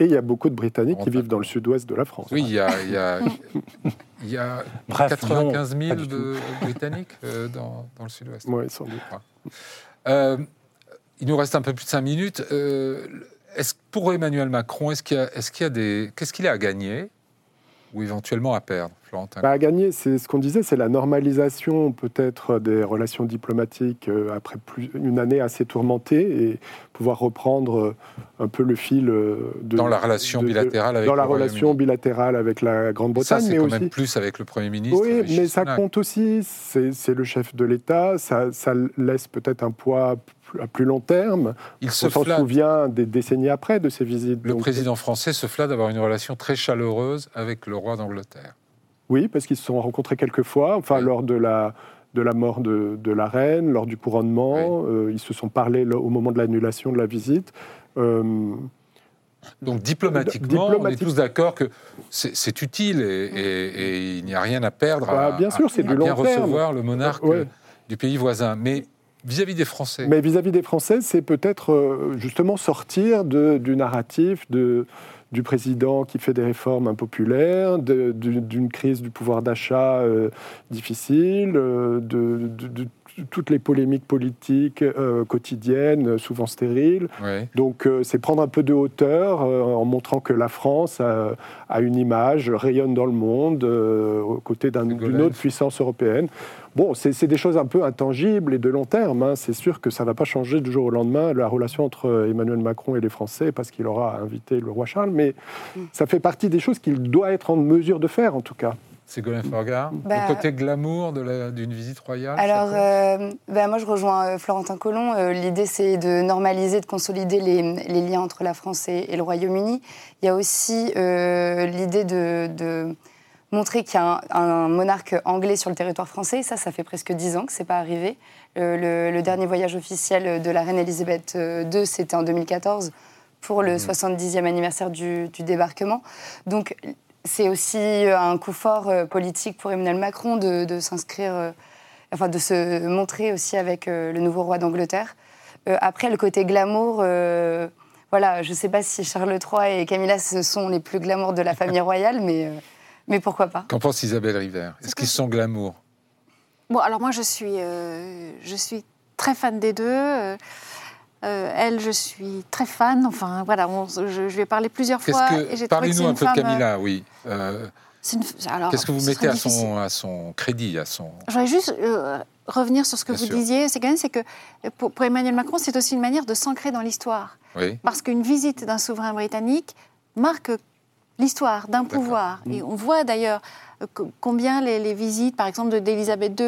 Et il y a beaucoup de Britanniques qui vivent dans le sud-ouest de la France. Oui, il y a, y a, y a Bref, quatre-vingt-quinze mille non, de, Britanniques euh, dans, dans le sud-ouest. Oui, sans doute. Euh, il nous reste un peu plus de cinq minutes. Euh, est-ce, pour Emmanuel Macron, est-ce qu'il y a, est-ce qu'il y a des, qu'est-ce qu'il a à gagner ou éventuellement à perdre, Florentin? Bah, à gagner, c'est ce qu'on disait, c'est la normalisation peut-être des relations diplomatiques euh, après plus, une année assez tourmentée et pouvoir reprendre euh, un peu le fil euh, de dans la relation de, bilatérale de, avec dans la relation bilatérale avec la Grande-Bretagne. Ça, c'est mais quand aussi, même plus avec le Premier ministre. Oui, mais ça Sunak. Compte aussi. C'est, c'est le chef de l'État. Ça, ça laisse peut-être un poids à plus long terme. Il se On s'en flatte. souvient des décennies après de ces visites. Le donc, président français se flatte d'avoir une relation très chaleureuse avec le roi d'Angleterre. Oui, parce qu'ils se sont rencontrés quelques fois, enfin, oui. lors de la, de la mort de, de la reine, lors du couronnement. Oui. Euh, ils se sont parlé au moment de l'annulation de la visite. Euh, Donc diplomatiquement, Diplomatique. on est tous d'accord que c'est, c'est utile et, et, et il n'y a rien à perdre bah, à, bien, sûr, à, c'est à, du à long bien terme. Recevoir le monarque ouais. du pays voisin. Mais vis-à-vis des Français. Mais vis-à-vis des Français, c'est peut-être euh, justement sortir de, du narratif de... du président qui fait des réformes impopulaires, de, de, d'une crise du pouvoir d'achat euh, difficile, euh, de, de, de toutes les polémiques politiques euh, quotidiennes, souvent stériles. Oui. Donc euh, c'est prendre un peu de hauteur euh, en montrant que la France a, a une image, rayonne dans le monde, euh, aux côtés d'un, d'une autre puissance européenne. Bon, c'est, c'est des choses un peu intangibles et de long terme. Hein. C'est sûr que ça ne va pas changer du jour au lendemain la relation entre Emmanuel Macron et les Français parce qu'il aura invité le roi Charles, mais mmh. ça fait partie des choses qu'il doit être en mesure de faire, en tout cas. Ségolène Forgar, bah, le côté glamour de la, d'une visite royale. Alors, euh, bah moi je rejoins Florentin Collomp. Euh, l'idée c'est de normaliser, de consolider les, les liens entre la France et, et le Royaume-Uni. Il y a aussi euh, l'idée de, de montrer qu'il y a un, un monarque anglais sur le territoire français. Ça, ça fait presque dix ans que c'est pas arrivé. Euh, le, le dernier voyage officiel de la reine Élisabeth deux, c'était en deux mille quatorze pour le mmh. soixante-dixième anniversaire du, du débarquement. Donc c'est aussi un coup fort politique pour Emmanuel Macron de, de s'inscrire, euh, enfin de se montrer aussi avec euh, le nouveau roi d'Angleterre. Euh, après, le côté glamour, euh, voilà, je ne sais pas si Charles trois et Camilla ce sont les plus glamour de la famille royale, mais, euh, mais pourquoi pas. Qu'en pense Isabelle Rivère ? Est-ce qu'ils sont glamour ? Bon, alors moi je suis, euh, je suis très fan des deux. Euh... Euh, elle, je suis très fan. Enfin, voilà, on, je, je lui ai parlé plusieurs qu'est-ce fois. Que, et j'ai parlez-nous un peu de Camilla, euh, oui. Euh, une, alors, qu'est-ce que vous mettez à son, à son crédit à son... Je voudrais juste euh, revenir sur ce que Bien vous sûr. disiez, Ségolène, c'est que pour, pour Emmanuel Macron, c'est aussi une manière de s'ancrer dans l'histoire. Oui. Parce qu'une visite d'un souverain britannique marque l'histoire d'un D'accord. pouvoir. Mmh. Et on voit d'ailleurs combien les, les visites, par exemple, d'Élisabeth deux,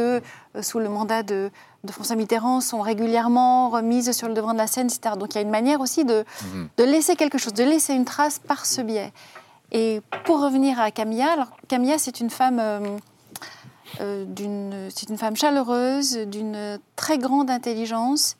euh, sous le mandat de... de François Mitterrand sont régulièrement remises sur le devant de la scène, et cetera. Donc il y a une manière aussi de, mmh. de laisser quelque chose, de laisser une trace par ce biais. Et pour revenir à Camilla, alors Camilla c'est une femme, euh, euh, d'une, c'est une femme chaleureuse, d'une très grande intelligence.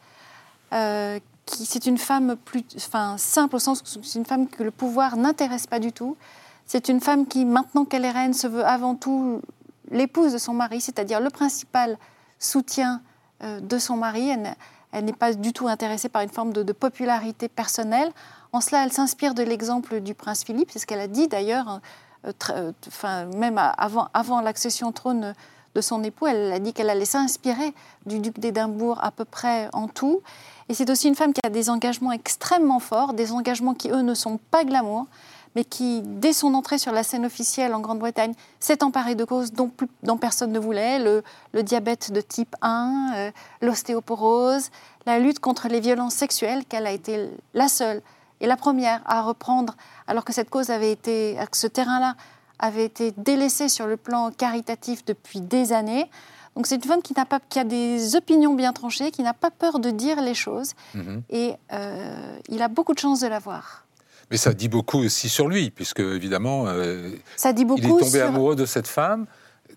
Euh, qui, c'est une femme plus, enfin simple au sens où c'est une femme que le pouvoir n'intéresse pas du tout. C'est une femme qui, maintenant qu'elle est reine, se veut avant tout l'épouse de son mari, c'est-à-dire le principal soutien de son mari. Elle, elle n'est pas du tout intéressée par une forme de, de popularité personnelle. En cela, elle s'inspire de l'exemple du prince Philippe, c'est ce qu'elle a dit d'ailleurs, euh, tr- euh, enfin, même avant, avant l'accession au trône de son époux, elle a dit qu'elle allait s'inspirer du duc d'Édimbourg à peu près en tout. Et c'est aussi une femme qui a des engagements extrêmement forts, des engagements qui, eux, ne sont pas glamour, mais qui, dès son entrée sur la scène officielle en Grande-Bretagne, s'est emparée de causes dont, plus, dont personne ne voulait, le, le diabète de type un, euh, l'ostéoporose, la lutte contre les violences sexuelles, qu'elle a été la seule et la première à reprendre, alors que cette cause avait été, ce terrain-là avait été délaissé sur le plan caritatif depuis des années. Donc c'est une femme qui, n'a pas, qui a des opinions bien tranchées, qui n'a pas peur de dire les choses, mmh. et euh, il a beaucoup de chance de l'avoir. Mais ça dit beaucoup aussi sur lui, puisque évidemment, euh, ça dit beaucoup il est tombé sur... amoureux de cette femme,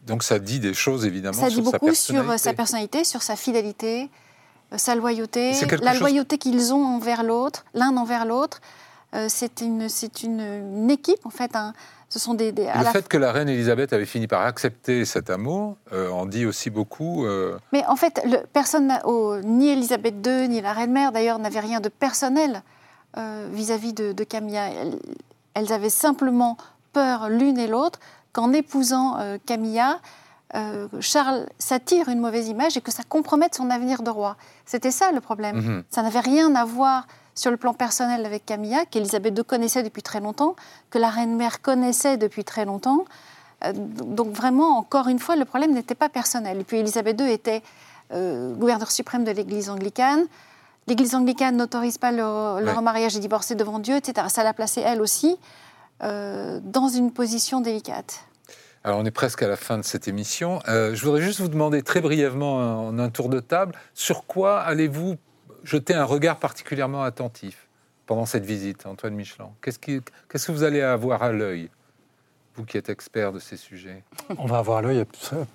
donc ça dit des choses évidemment ça sur sa personnalité. Ça dit beaucoup sur sa personnalité, sur sa fidélité, euh, sa loyauté, la chose... loyauté qu'ils ont envers l'autre, l'un envers l'autre. Euh, c'est une, c'est une, une équipe en fait. Hein. Ce sont des, des, à le la... fait que la reine Élisabeth avait fini par accepter cet amour euh, en dit aussi beaucoup. Euh... Mais en fait, le, personne, oh, ni Élisabeth deux, ni la reine mère d'ailleurs n'avait rien de personnel. euh, vis-à-vis de, de Camilla. Elles, elles avaient simplement peur l'une et l'autre qu'en épousant euh, Camilla, Euh, Charles s'attire une mauvaise image et que ça compromette son avenir de roi. C'était ça le problème. Mmh. Ça n'avait rien à voir sur le plan personnel avec Camilla, qu'Élisabeth deux connaissait depuis très longtemps, que la reine-mère connaissait depuis très longtemps. Euh, donc vraiment, encore une fois, le problème n'était pas personnel. Et puis Élisabeth deux était euh, gouverneure suprême de l'Église anglicane. L'Église anglicane n'autorise pas le, le ouais. remariage des divorcés devant Dieu, et cetera. Ça l'a placée, elle aussi, euh, dans une position délicate. Alors, on est presque à la fin de cette émission. Euh, je voudrais juste vous demander très brièvement, en un tour de table, sur quoi allez-vous jeter un regard particulièrement attentif pendant cette visite, Antoine Michelland ? Qu'est-ce, qui, qu'est-ce que vous allez avoir à l'œil, vous qui êtes expert de ces sujets ? On va avoir à l'œil à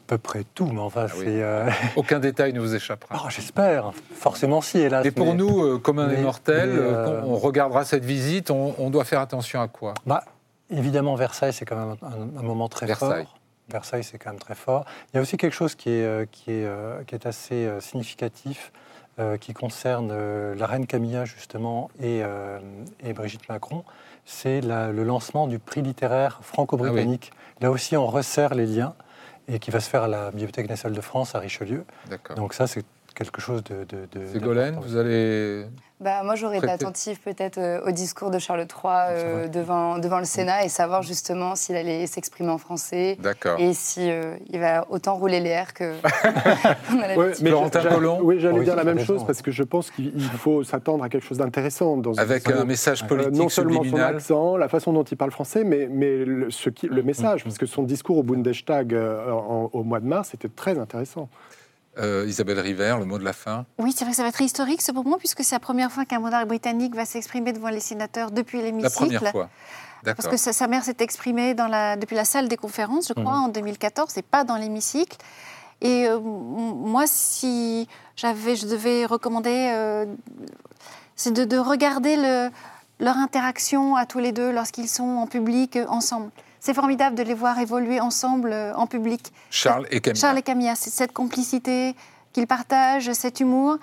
peu près tout, mais enfin, ah c'est... Oui. Euh... Aucun détail ne vous échappera. Oh, j'espère, forcément si, hélas. Et pour mais... nous, euh, communs des mortels, mais euh... on regardera cette visite, on, on doit faire attention à quoi ? bah... Évidemment, Versailles, c'est quand même un, un moment très Versailles. fort. Versailles, c'est quand même très fort. Il y a aussi quelque chose qui est, qui est, qui est assez significatif, euh, qui concerne euh, la reine Camilla, justement, et, euh, et Brigitte Macron. C'est la, le lancement du prix littéraire franco-britannique. Ah oui. Là aussi, on resserre les liens, et qui va se faire à la Bibliothèque nationale de France, à Richelieu. D'accord. Donc ça, c'est quelque chose de... de, de Ségolène, vous allez... Bah, moi, j'aurais été attentive peut-être euh, au discours de Charles trois euh, devant, devant le Sénat et savoir justement s'il allait s'exprimer en français. D'accord. Et s'il si, euh, va autant rouler les airs que... ouais, mais Florentin Collomp. Oui, j'allais oh, oui, dire la même chose, parce que je pense qu'il faut s'attendre à quelque chose d'intéressant. Dans Avec un, un message politique euh, non seulement subliminal. Son accent, la façon dont il parle français, mais, mais le, ce qui, le message, mm-hmm. parce que son discours au Bundestag euh, en, au mois de mars était très intéressant. Euh, Isabelle Rivère, le mot de la fin. Oui, c'est vrai que ça va être historique ce moment, puisque c'est la première fois qu'un monarque britannique va s'exprimer devant les sénateurs depuis l'hémicycle. La première fois, d'accord. Parce que sa, sa mère s'est exprimée dans la, depuis la salle des conférences, je crois, mmh. en deux mille quatorze, et pas dans l'hémicycle. Et euh, moi, si j'avais, je devais recommander, euh, c'est de, de regarder le, leur interaction à tous les deux lorsqu'ils sont en public, euh, ensemble. C'est formidable de les voir évoluer ensemble euh, en public. Charles et Camilla. Charles et Camilla, c'est cette complicité qu'ils partagent, cet humour.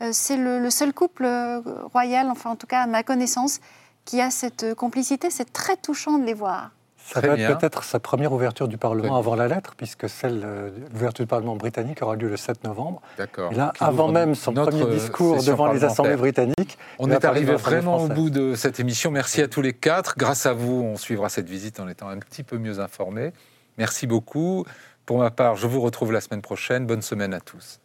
Euh, c'est le, le seul couple euh, royal, enfin en tout cas à ma connaissance, qui a cette complicité. C'est très touchant de les voir. Ça va être peut-être sa première ouverture du Parlement oui. avant la lettre, puisque celle, euh, l'ouverture du Parlement britannique aura lieu le sept novembre. D'accord. Et là, donc, avant même son premier discours devant les assemblées britanniques... On est arrivé vraiment au bout de cette émission. Merci à tous les quatre. Grâce à vous, on suivra cette visite en étant un petit peu mieux informés. Merci beaucoup. Pour ma part, je vous retrouve la semaine prochaine. Bonne semaine à tous.